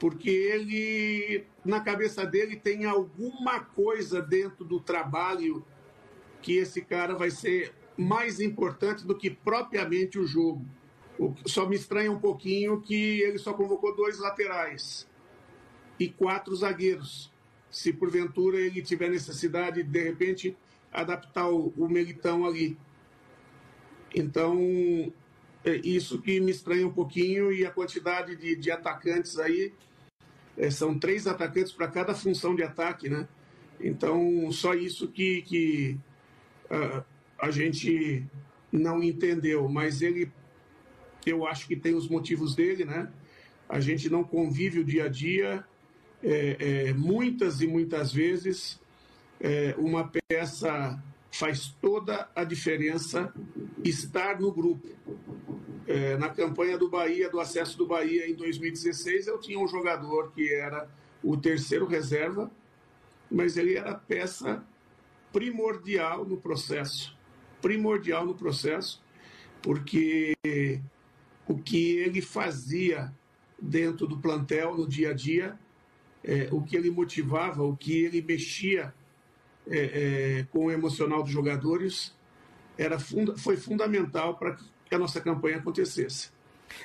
Porque ele, na cabeça dele, tem alguma coisa dentro do trabalho que esse cara vai ser mais importante do que propriamente o jogo. O que só me estranha um pouquinho que ele só convocou dois laterais e quatro zagueiros. Se porventura ele tiver necessidade de, de repente, adaptar o, o Militão ali. Então, é isso que me estranha um pouquinho, e a quantidade de, de atacantes aí... São três atacantes para cada função de ataque, né? Então, só isso que, que uh, a gente não entendeu. Mas ele, eu acho que tem os motivos dele, né? A gente não convive o dia a dia. É, é, muitas e muitas vezes, é, uma peça faz toda a diferença estar no grupo. É, na campanha do Bahia, do acesso do Bahia em dois mil e dezesseis, eu tinha um jogador que era o terceiro reserva, mas ele era peça primordial no processo, primordial no processo, porque o que ele fazia dentro do plantel, no dia a dia, é, o que ele motivava, o que ele mexia é, é, com o emocional dos jogadores, era funda- foi fundamental para que que a nossa campanha acontecesse.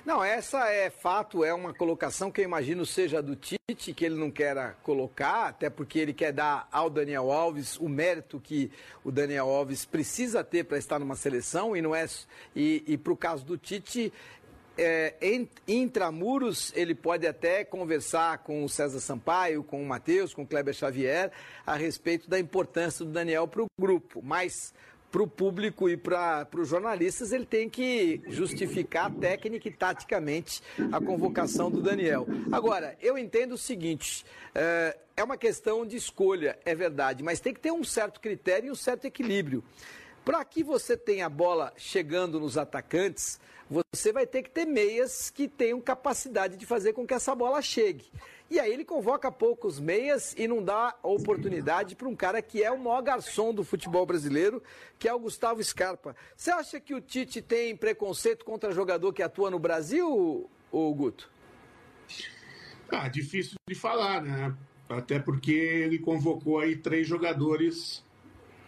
Não, essa é fato, é uma colocação que eu imagino seja do Tite, que ele não queira colocar, até porque ele quer dar ao Daniel Alves o mérito que o Daniel Alves precisa ter para estar numa seleção, e não é, e, e para o caso do Tite, é, intramuros, ele pode até conversar com o César Sampaio, com o Matheus, com o Kleber Xavier, a respeito da importância do Daniel para o grupo, mas para o público e para os jornalistas, ele tem que justificar técnica e taticamente a convocação do Daniel. Agora, eu entendo o seguinte, é uma questão de escolha, é verdade, mas tem que ter um certo critério e um certo equilíbrio. Para que você tenha a bola chegando nos atacantes, você vai ter que ter meias que tenham capacidade de fazer com que essa bola chegue. E aí ele convoca poucos meias e não dá oportunidade para um cara que é o maior garçom do futebol brasileiro, que é o Gustavo Scarpa. Você acha que o Tite tem preconceito contra jogador que atua no Brasil, ou Guto? Ah, difícil de falar, né? Até porque ele convocou aí três jogadores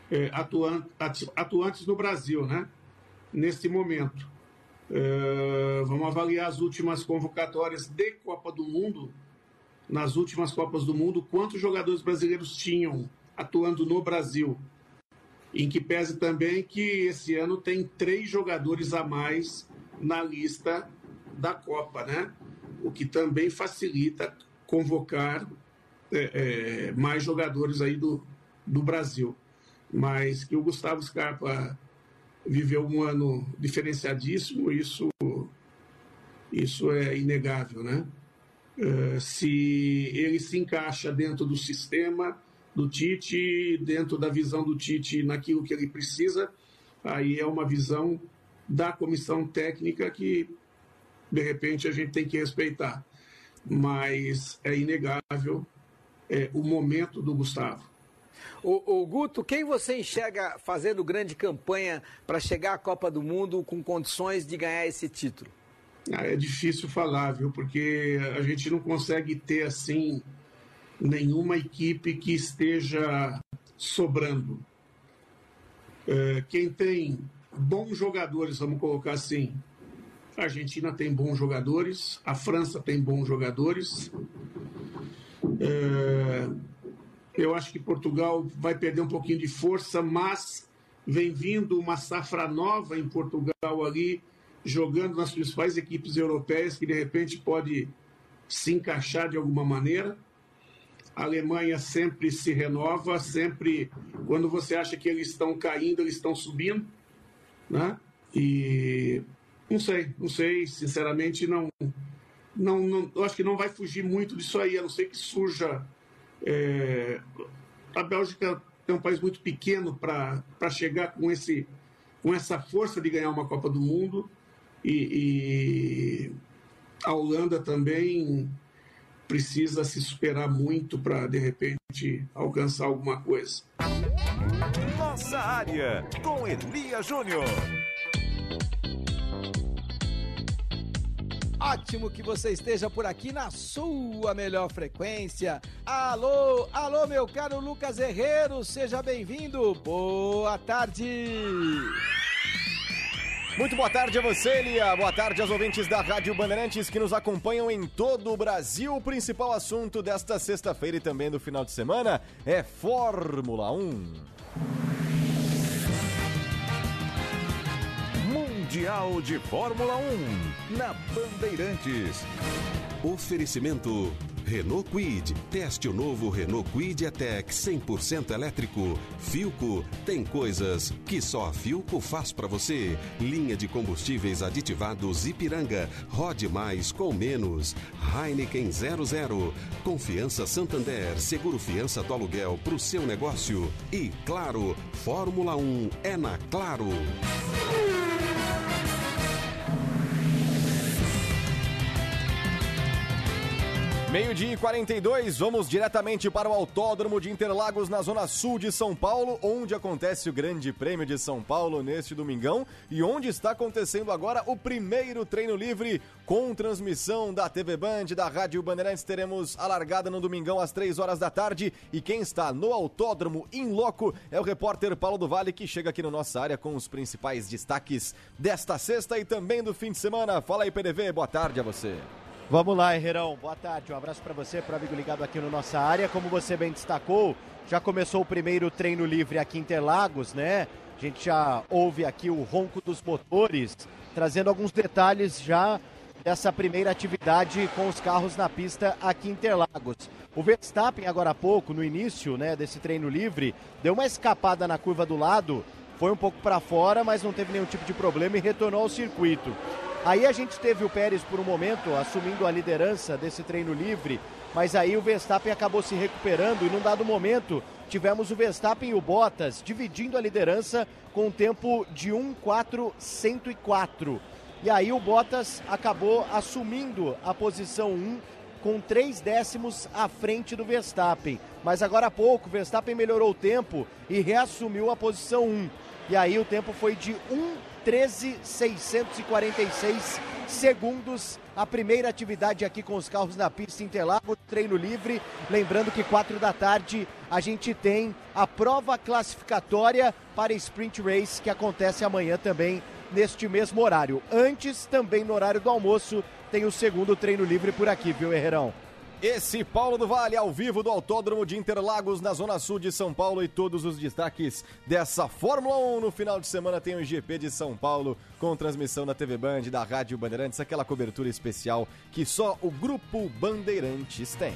é, atuan- atuantes no Brasil, né? Nesse momento. É, vamos avaliar as últimas convocatórias de Copa do Mundo. Nas últimas Copas do Mundo, quantos jogadores brasileiros tinham atuando no Brasil? Em que pese também que esse ano tem três jogadores a mais na lista da Copa, né? O que também facilita convocar é, é, mais jogadores aí do, do Brasil. Mas que o Gustavo Scarpa viveu um ano diferenciadíssimo, isso, isso é inegável, né? Uh, se ele se encaixa dentro do sistema do Tite, dentro da visão do Tite, naquilo que ele precisa, aí é uma visão da comissão técnica que de repente a gente tem que respeitar. Mas é inegável é, o momento do Gustavo. O, o Guto, quem você enxerga fazendo grande campanha para chegar à Copa do Mundo com condições de ganhar esse título? É difícil falar, viu? Porque a gente não consegue ter, assim, nenhuma equipe que esteja sobrando. É, quem tem bons jogadores, vamos colocar assim, a Argentina tem bons jogadores, a França tem bons jogadores. É... Eu acho que Portugal vai perder um pouquinho de força, mas vem vindo uma safra nova em Portugal ali, jogando nas principais equipes europeias, que de repente pode se encaixar de alguma maneira. A Alemanha sempre se renova, sempre, quando você acha que eles estão caindo, eles estão subindo, né? E não sei, não sei, sinceramente, não, não, não, eu acho que não vai fugir muito disso aí, a não ser que surja... É, a Bélgica é um país muito pequeno para chegar com, esse, com essa força de ganhar uma Copa do Mundo, e, e a Holanda também precisa se superar muito para, de repente, alcançar alguma coisa. Nossa área, com Elia Júnior. Ótimo que você esteja por aqui na sua melhor frequência. Alô, alô, meu caro Lucas Herreiro, seja bem-vindo. Boa tarde. Muito boa tarde a você, Elia. Boa tarde aos ouvintes da Rádio Bandeirantes que nos acompanham em todo o Brasil. O principal assunto desta sexta-feira e também do final de semana é Fórmula um. Mundial de Fórmula um, na Bandeirantes. Oferecimento Renault Kwid. Teste o novo Renault Kwid E-Tech cem por cento elétrico. Filco, tem coisas que só a Filco faz para você. Linha de combustíveis aditivados Ipiranga. Rode mais com menos. Heineken zero zero. Confiança Santander. Seguro fiança do aluguel para o seu negócio. E claro, Fórmula um é na Claro. Meio-dia e quarenta e dois, vamos diretamente para o Autódromo de Interlagos, na zona sul de São Paulo, onde acontece o Grande Prêmio de São Paulo neste domingão e onde está acontecendo agora o primeiro treino livre com transmissão da T V Band, da Rádio Bandeirantes. Teremos a largada no domingão às três horas da tarde e quem está no Autódromo in loco é o repórter Paulo do Vale, que chega aqui na nossa área com os principais destaques desta sexta e também do fim de semana. Fala aí, P D V, boa tarde a você. Vamos lá, Herreirão. Boa tarde. Um abraço para você, para o amigo ligado aqui no Nossa Área. Como você bem destacou, já começou o primeiro treino livre aqui em Interlagos, né? A gente já ouve aqui o ronco dos motores, trazendo alguns detalhes já dessa primeira atividade com os carros na pista aqui em Interlagos. O Verstappen, agora há pouco, no início, né, desse treino livre, deu uma escapada na curva do lado, foi um pouco para fora, mas não teve nenhum tipo de problema e retornou ao circuito. Aí a gente teve o Pérez por um momento assumindo a liderança desse treino livre, mas aí o Verstappen acabou se recuperando e num dado momento tivemos o Verstappen e o Bottas dividindo a liderança com um tempo de um quatro cento e quatro. E aí o Bottas acabou assumindo a posição um com três décimos à frente do Verstappen. Mas agora há pouco o Verstappen melhorou o tempo e reassumiu a posição um. E aí o tempo foi de um treze seiscentos e quarenta e seis segundos. A primeira atividade aqui com os carros na pista Interlagos, treino livre. Lembrando que quatro da tarde a gente tem a prova classificatória para Sprint Race, que acontece amanhã também neste mesmo horário. Antes, também no horário do almoço, tem o segundo treino livre por aqui, viu, Herreirão? Esse Paulo do Vale, ao vivo do Autódromo de Interlagos, na zona sul de São Paulo, e todos os destaques dessa Fórmula um. No final de semana tem o G P de São Paulo, com transmissão da T V Band, da Rádio Bandeirantes, aquela cobertura especial que só o Grupo Bandeirantes tem.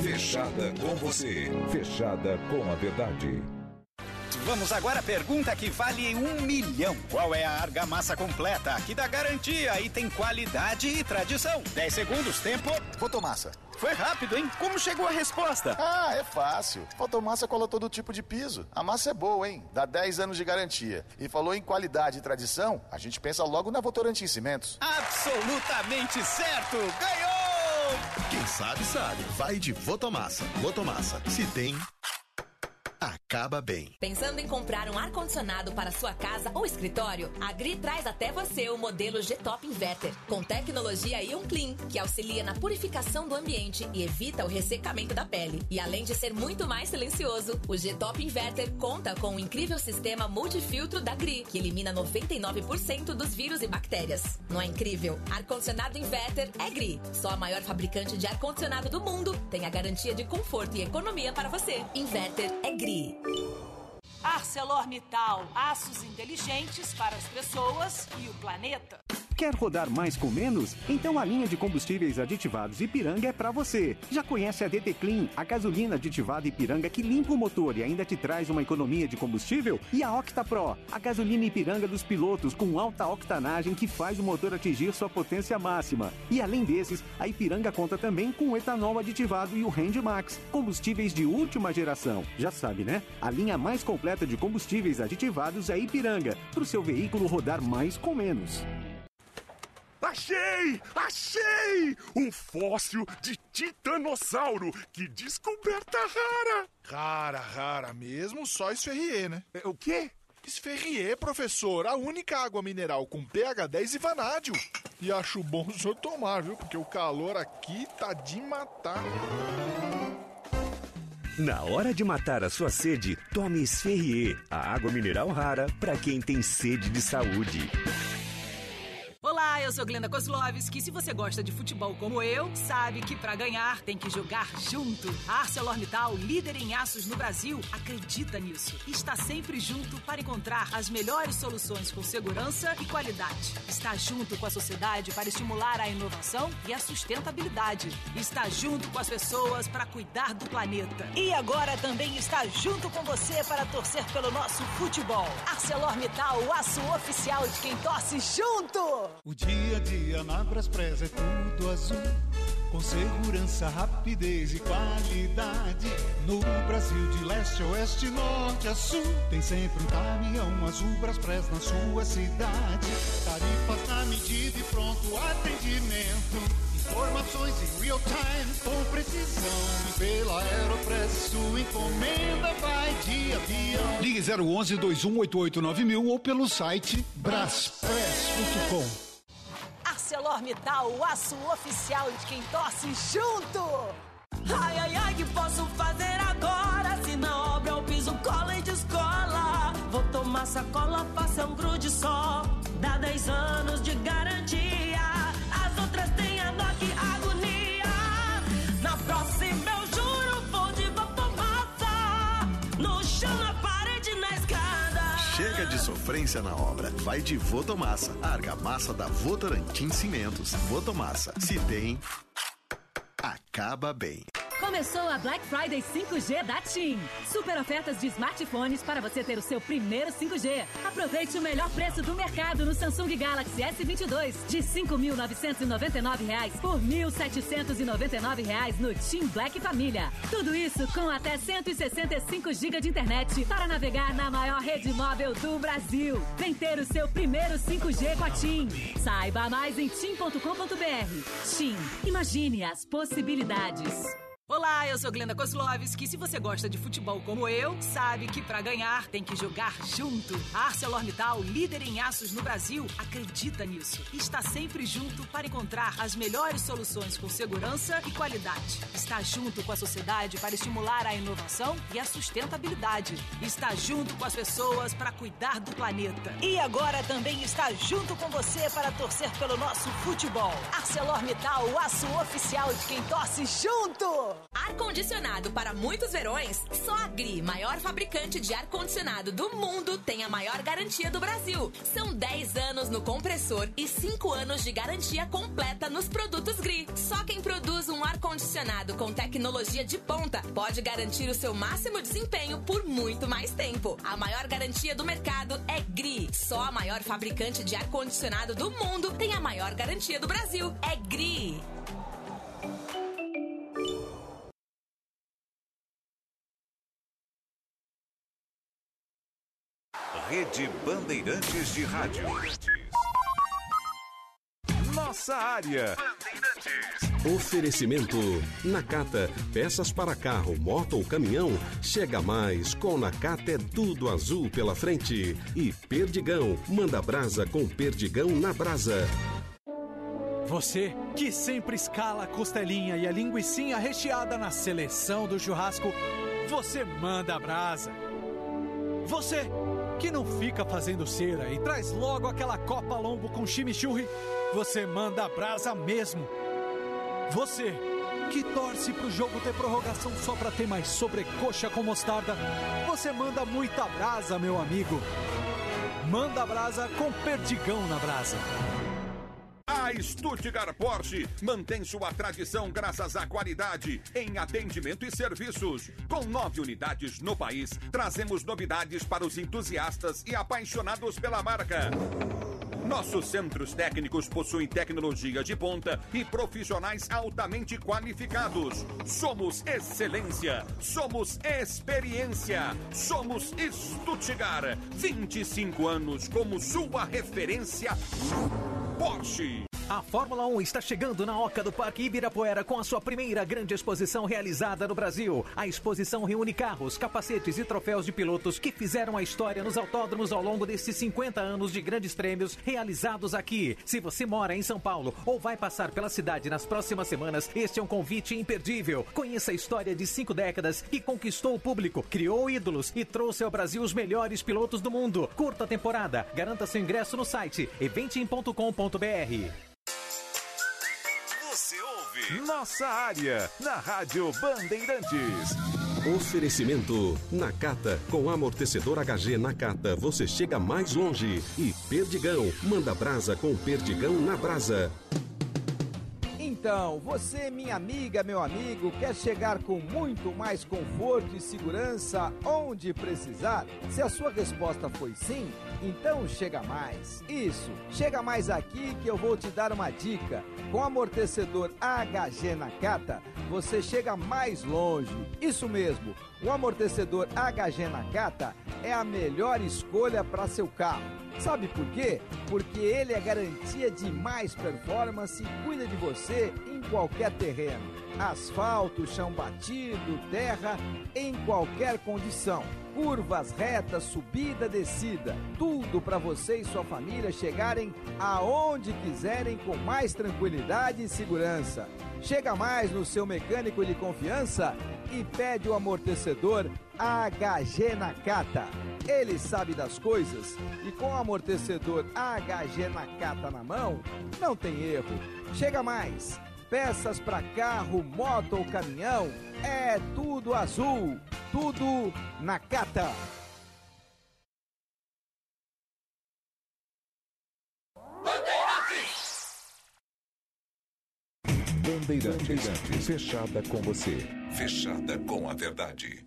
Fechada com você, fechada com a verdade. Vamos agora à pergunta que vale um milhão. Qual é a argamassa completa que dá garantia e tem qualidade e tradição? dez segundos, tempo. Fotomassa. Foi rápido, hein? Como chegou a resposta? Ah, é fácil. Fotomassa cola todo tipo de piso. A massa é boa, hein? Dá dez anos de garantia. E falou em qualidade e tradição, a gente pensa logo na Votorantim Cimentos. Absolutamente certo! Ganhou! Quem sabe, sabe. Vai de Fotomassa. Fotomassa. Se tem... acaba bem. Pensando em comprar um ar-condicionado para sua casa ou escritório? A Gri traz até você o modelo G-Top Inverter, com tecnologia Ion Clean, que auxilia na purificação do ambiente e evita o ressecamento da pele. E além de ser muito mais silencioso, o G-Top Inverter conta com o incrível sistema multifiltro da Gri, que elimina noventa e nove por cento dos vírus e bactérias. Não é incrível? Ar-condicionado Inverter é Gri. Só a maior fabricante de ar-condicionado do mundo tem a garantia de conforto e economia para você. Inverter é Gri. ArcelorMittal, aços inteligentes para as pessoas e o planeta. Quer rodar mais com menos? Então a linha de combustíveis aditivados Ipiranga é pra você. Já conhece a D T Clean, a gasolina aditivada Ipiranga que limpa o motor e ainda te traz uma economia de combustível? E a Octa Pro, a gasolina Ipiranga dos pilotos com alta octanagem que faz o motor atingir sua potência máxima. E além desses, a Ipiranga conta também com o etanol aditivado e o Rende Max, combustíveis de última geração. Já sabe, né? A linha mais completa de combustíveis aditivados é Ipiranga, pro seu veículo rodar mais com menos. Achei! Achei! Um fóssil de titanossauro! Que descoberta rara! Rara, rara mesmo, só Esferrier, né? É, o quê? Esferrier, professor, a única água mineral com pH dez e vanádio. E acho bom o senhor tomar, viu? Porque o calor aqui tá de matar. Na hora de matar a sua sede, tome Esferrier, a água mineral rara pra quem tem sede de saúde. Olá, eu sou Glenda Kozlovski, se você gosta de futebol como eu, sabe que para ganhar tem que jogar junto. A ArcelorMittal, líder em aços no Brasil, acredita nisso. Está sempre junto para encontrar as melhores soluções com segurança e qualidade. Está junto com a sociedade para estimular a inovação e a sustentabilidade. Está junto com as pessoas para cuidar do planeta. E agora também está junto com você para torcer pelo nosso futebol. ArcelorMittal, o aço oficial de quem torce junto! O dia a dia na Braspress é tudo azul, com segurança, rapidez e qualidade. No Brasil de leste a oeste, norte a sul, tem sempre um caminhão azul Braspress na sua cidade. Tarifas na medida e pronto atendimento. Informações em real time, com precisão. E pela Aeropress, sua encomenda vai de avião. Ligue zero onze, dois um oito oito, nove mil ou pelo site braspress ponto com. ArcelorMittal, o aço oficial de quem torce junto. Ai, ai, ai, que posso fazer agora? Se na obra eu piso cola e descola. Vou tomar sacola, faça um grude só. Dá dez anos de garantia. As outras têm que agonia. Na próxima eu juro, vou de Votomassa. No chão, na parede, na escada. Chega de sofrência na obra. Vai de Votomassa, a argamassa da Votorantim Cimentos. Votomassa, se tem, acaba bem. Começou a Black Friday cinco G da TIM. Super ofertas de smartphones para você ter o seu primeiro cinco G. Aproveite o melhor preço do mercado no Samsung Galaxy S vinte e dois. De cinco mil novecentos e noventa e nove reais por mil setecentos e noventa e nove reais no TIM Black Família. Tudo isso com até cento e sessenta e cinco gigabytes de internet para navegar na maior rede móvel do Brasil. Vem ter o seu primeiro cinco G com a TIM. Saiba mais em tim ponto com ponto br. TIM. Imagine as possibilidades. Olá, eu sou Glenda Kozlovski, se você gosta de futebol como eu, sabe que para ganhar tem que jogar junto. A ArcelorMittal, líder em aços no Brasil, acredita nisso. Está sempre junto para encontrar as melhores soluções com segurança e qualidade. Está junto com a sociedade para estimular a inovação e a sustentabilidade. Está junto com as pessoas para cuidar do planeta. E agora também está junto com você para torcer pelo nosso futebol. ArcelorMittal, o aço oficial de quem torce junto! Ar-condicionado para muitos verões, só a Gri, maior fabricante de ar-condicionado do mundo, tem a maior garantia do Brasil. São dez anos no compressor e cinco anos de garantia completa nos produtos Gri. Só quem produz um ar-condicionado com tecnologia de ponta pode garantir o seu máximo desempenho por muito mais tempo. A maior garantia do mercado é Gri. Só a maior fabricante de ar-condicionado do mundo tem a maior garantia do Brasil. É Gri. Rede Bandeirantes de Rádio. Nossa área. Oferecimento Nakata, peças para carro, moto ou caminhão. Chega mais, com Nakata é tudo azul pela frente. E Perdigão, manda brasa com Perdigão na brasa. Você que sempre escala a costelinha e a linguicinha recheada na seleção do churrasco, você manda brasa. Você que não fica fazendo cera e traz logo aquela copa lombo com chimichurri, você manda brasa mesmo. Você que torce pro jogo ter prorrogação só pra ter mais sobrecoxa com mostarda, você manda muita brasa, meu amigo. Manda brasa com Perdigão na brasa. A Stuttgart Porsche mantém sua tradição graças à qualidade em atendimento e serviços. Com nove unidades no país, trazemos novidades para os entusiastas e apaixonados pela marca. Nossos centros técnicos possuem tecnologia de ponta e profissionais altamente qualificados. Somos excelência, somos experiência, somos Stuttgart. vinte e cinco anos como sua referência Porsche. A Fórmula um está chegando na Oca do Parque Ibirapuera com a sua primeira grande exposição realizada no Brasil. A exposição reúne carros, capacetes e troféus de pilotos que fizeram a história nos autódromos ao longo desses cinquenta anos de grandes prêmios realizados aqui. Se você mora em São Paulo ou vai passar pela cidade nas próximas semanas, este é um convite imperdível. Conheça a história de cinco décadas que conquistou o público, criou ídolos e trouxe ao Brasil os melhores pilotos do mundo. Curta a temporada. Garanta seu ingresso no site eventim ponto com ponto br. Nossa área, na Rádio Bandeirantes. Oferecimento Nakata, com amortecedor H G Nakata, você chega mais longe. E Perdigão, manda brasa com Perdigão na brasa. Então, você, minha amiga, meu amigo, quer chegar com muito mais conforto e segurança onde precisar? Se a sua resposta foi sim, então chega mais. Isso, chega mais aqui que eu vou te dar uma dica. Com o amortecedor H G Nakata, você chega mais longe. Isso mesmo, o amortecedor H G Nakata é a melhor escolha para seu carro. Sabe por quê? Porque ele é garantia de mais performance e cuida de você em qualquer terreno. Asfalto, chão batido, terra, em qualquer condição. Curvas, retas, subida, descida. Tudo para você e sua família chegarem aonde quiserem com mais tranquilidade e segurança. Chega mais no seu mecânico de confiança e pede o amortecedor H G Nakata. Ele sabe das coisas e com o amortecedor H G Nakata na mão, não tem erro. Chega mais. Peças para carro, moto ou caminhão, é tudo azul, tudo Nakata. Bandeirantes. Bandeirantes, fechada com você, fechada com a verdade.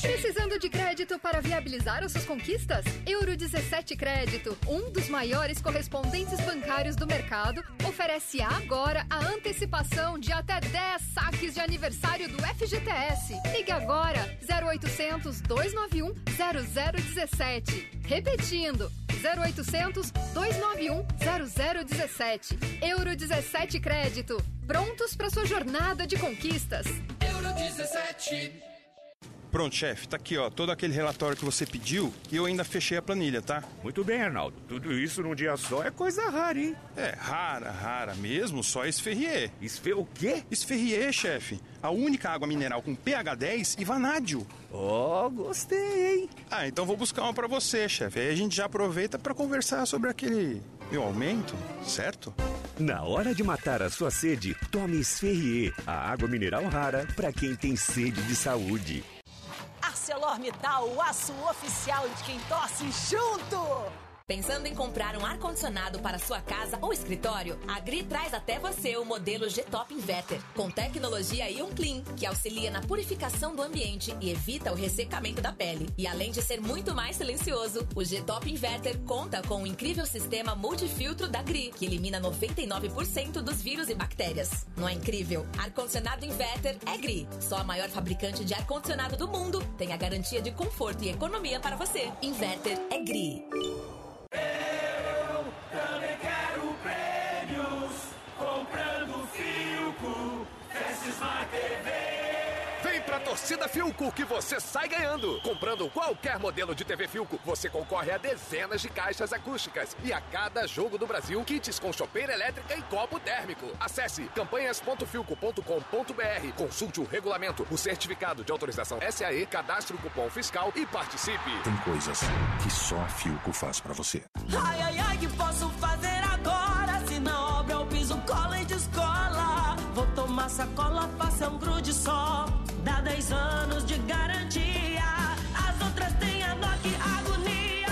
Precisando de crédito para viabilizar as suas conquistas? Euro dezessete Crédito, um dos maiores correspondentes bancários do mercado, oferece agora a antecipação de até dez saques de aniversário do F G T S. Ligue agora, zero oitocentos, dois nove um, zero zero um sete. Repetindo, zero oitocentos, dois nove um, zero zero um sete. Euro dezessete Crédito, prontos para sua jornada de conquistas. Euro dezessete. Pronto, chefe, tá aqui, ó, todo aquele relatório que você pediu e eu ainda fechei a planilha, tá? Muito bem, Arnaldo. Tudo isso num dia só é coisa rara, hein? É, rara, rara mesmo, só Esferrier. Esfer o quê? Esferrier, chefe. A única água mineral com pH dez e vanádio. Oh, gostei, hein? Ah, então vou buscar uma pra você, chefe. Aí a gente já aproveita pra conversar sobre aquele meu aumento, certo? Na hora de matar a sua sede, tome Esferrier, a água mineral rara para quem tem sede de saúde. ArcelorMittal, o aço oficial de quem torce junto! Pensando em comprar um ar-condicionado para sua casa ou escritório? A Gri traz até você o modelo G-Top Inverter, com tecnologia Ion Clean, que auxilia na purificação do ambiente e evita o ressecamento da pele. E além de ser muito mais silencioso, o G-Top Inverter conta com o incrível sistema multifiltro da Gri, que elimina noventa e nove por cento dos vírus e bactérias. Não é incrível? Ar-condicionado Inverter é Gri. Só a maior fabricante de ar-condicionado do mundo tem a garantia de conforto e economia para você. Inverter é Gri. Eu também quero prêmios, comprando Filco, Festes na T V. Vem pra torcida Filco que você sai ganhando. Comprando qualquer modelo de T V Filco, você concorre a dezenas de caixas acústicas e a cada jogo do Brasil, kits com chopeira elétrica e copo térmico. Acesse campanhas ponto filco ponto com ponto br, consulte o regulamento, o certificado de autorização S A E, cadastre o cupom fiscal e participe. Tem coisas que só a Filco faz pra você. Ai, ai, ai, que posso fazer agora? Se na obra eu piso, cola e descola. Vou tomar sacola, faça um grude só. Dá dez anos de garantia. As outras têm a dor que agonia.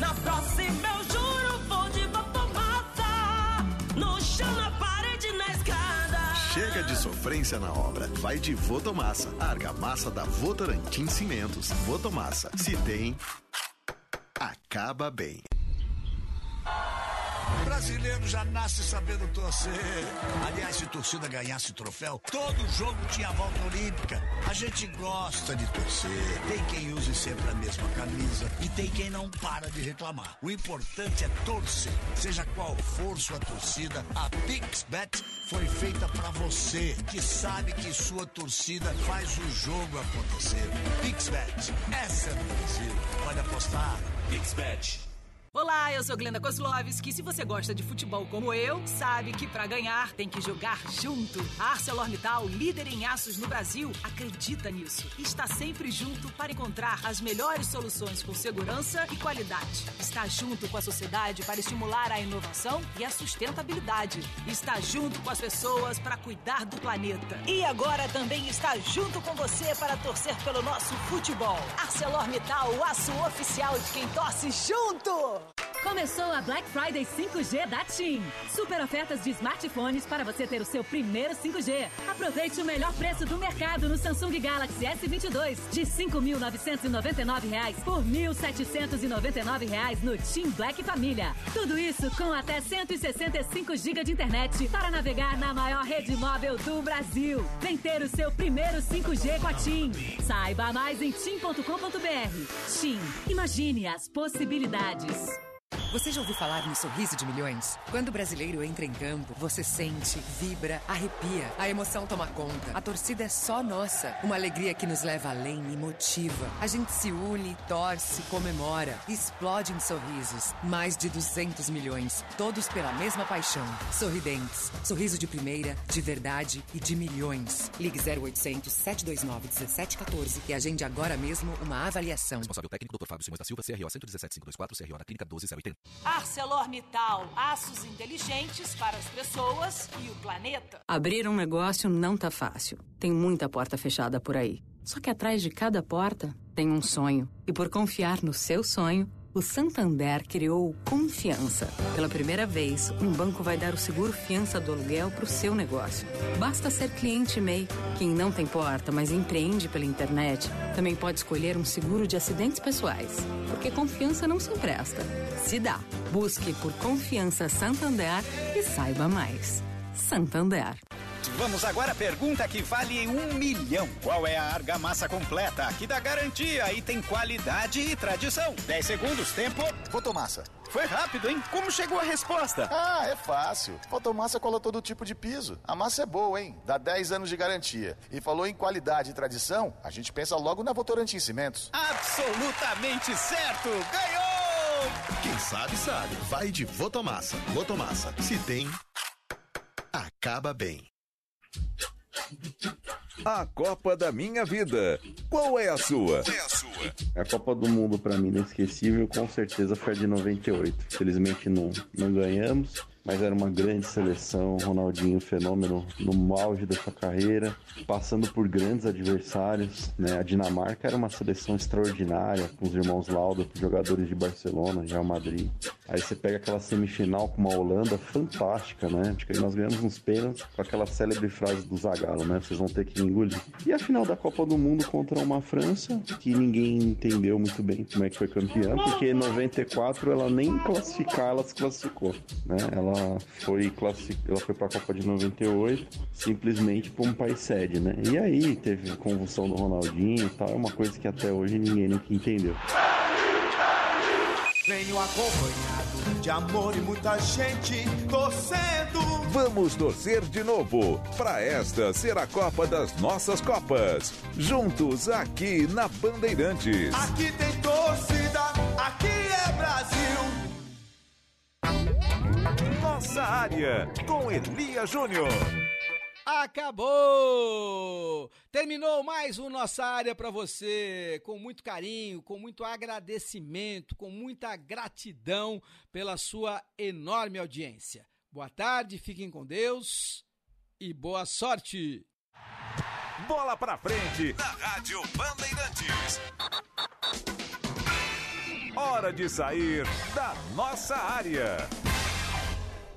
Na próxima eu juro, vou de Vapomassa. No chão, na parede, na escada. Chega de sofrência na obra. Vai de Votomassa. A argamassa da Votorantim Cimentos. Votomassa. Se tem, acaba bem. Brasileiro já nasce sabendo torcer. Aliás, se torcida ganhasse troféu, todo jogo tinha a volta olímpica. A gente gosta de torcer. Tem quem use sempre a mesma camisa e tem quem não para de reclamar. O importante é torcer. Seja qual for sua torcida, a PixBet foi feita pra você, que sabe que sua torcida faz o jogo acontecer. PixBet, essa é do Brasil. Pode apostar, PixBet. Olá, eu sou Glenda Kozlovski, que se você gosta de futebol como eu, sabe que para ganhar tem que jogar junto. A ArcelorMittal, líder em aços no Brasil, acredita nisso e está sempre junto para encontrar as melhores soluções com segurança e qualidade. Está junto com a sociedade para estimular a inovação e a sustentabilidade. Está junto com as pessoas para cuidar do planeta. E agora também está junto com você para torcer pelo nosso futebol. ArcelorMittal, o aço oficial de quem torce junto! Começou a Black Friday cinco G da TIM. Super ofertas de smartphones para você ter o seu primeiro cinco G. Aproveite o melhor preço do mercado no Samsung Galaxy S vinte e dois de cinco mil novecentos e noventa e nove reais por mil setecentos e noventa e nove reais no TIM Black Família. Tudo isso com até cento e sessenta e cinco gigabytes de internet para navegar na maior rede móvel do Brasil. Vem ter o seu primeiro cinco G com a TIM. Saiba mais em tim ponto com ponto br. TIM. Imagine as possibilidades. Você já ouviu falar no sorriso de milhões? Quando o brasileiro entra em campo, você sente, vibra, arrepia. A emoção toma conta. A torcida é só nossa. Uma alegria que nos leva além e motiva. A gente se une, torce, comemora. Explode em sorrisos. Mais de duzentos milhões. Todos pela mesma paixão. Sorridentes. Sorriso de primeira, de verdade e de milhões. Ligue zero oitocentos, sete dois nove, um sete um quatro e agende agora mesmo uma avaliação. Responsável técnico doutor Fábio Simões da Silva, C R O um um sete cinco dois quatro, C R O na clínica doze zero oitenta. ArcelorMittal, aços inteligentes para as pessoas e o planeta. Abrir um negócio não tá fácil. Tem muita porta fechada por aí. Só que atrás de cada porta tem um sonho. E por confiar no seu sonho, o Santander criou Confiança. Pela primeira vez, um banco vai dar o seguro fiança do aluguel para o seu negócio. Basta ser cliente MEI. Quem não tem porta, mas empreende pela internet, também pode escolher um seguro de acidentes pessoais. Porque confiança não se empresta, se dá. Busque por Confiança Santander e saiba mais. Santander. Vamos agora à pergunta que vale um milhão. Qual é a argamassa completa que dá garantia e tem qualidade e tradição? dez segundos, tempo. Votomassa. Foi rápido, hein? Como chegou a resposta? Ah, é fácil. Votomassa cola todo tipo de piso. A massa é boa, hein? Dá dez anos de garantia. E falou em qualidade e tradição, a gente pensa logo na Votorantim Cimentos. Absolutamente certo! Ganhou! Quem sabe, sabe. Vai de Votomassa. Votomassa. Se tem, acaba bem. A Copa da Minha Vida. Qual é a sua? É a sua. A Copa do Mundo pra mim é inesquecível, com certeza foi a de noventa e oito. Felizmente não, não ganhamos, mas era uma grande seleção, Ronaldinho fenômeno no auge da sua carreira, passando por grandes adversários, né? A Dinamarca era uma seleção extraordinária, com os irmãos Lauda, jogadores de Barcelona, Real Madrid. Aí você pega aquela semifinal com uma Holanda fantástica, né? Acho que nós ganhamos uns pênaltis com aquela célebre frase do Zagallo, né? Vocês vão ter que engolir. E a final da Copa do Mundo contra uma França, que ninguém entendeu muito bem como é que foi campeã, porque em noventa e quatro ela nem classificar, ela se classificou, né? Ela foi, classific... ela foi pra Copa de noventa e oito, simplesmente por um país sede, né? E aí teve convulsão do Ronaldinho e tal, é uma coisa que até hoje ninguém nunca entendeu. Venho acompanhado de amor e muita gente torcendo. Vamos torcer de novo para esta ser a Copa das nossas Copas. Juntos aqui na Bandeirantes. Aqui tem torcida, aqui é Brasil. Nossa área com Elia Júnior. Acabou! Terminou mais um Nossa Área para você, com muito carinho, com muito agradecimento, com muita gratidão pela sua enorme audiência. Boa tarde, fiquem com Deus e boa sorte! Bola pra frente na Rádio Bandeirantes. Hora de sair da nossa área.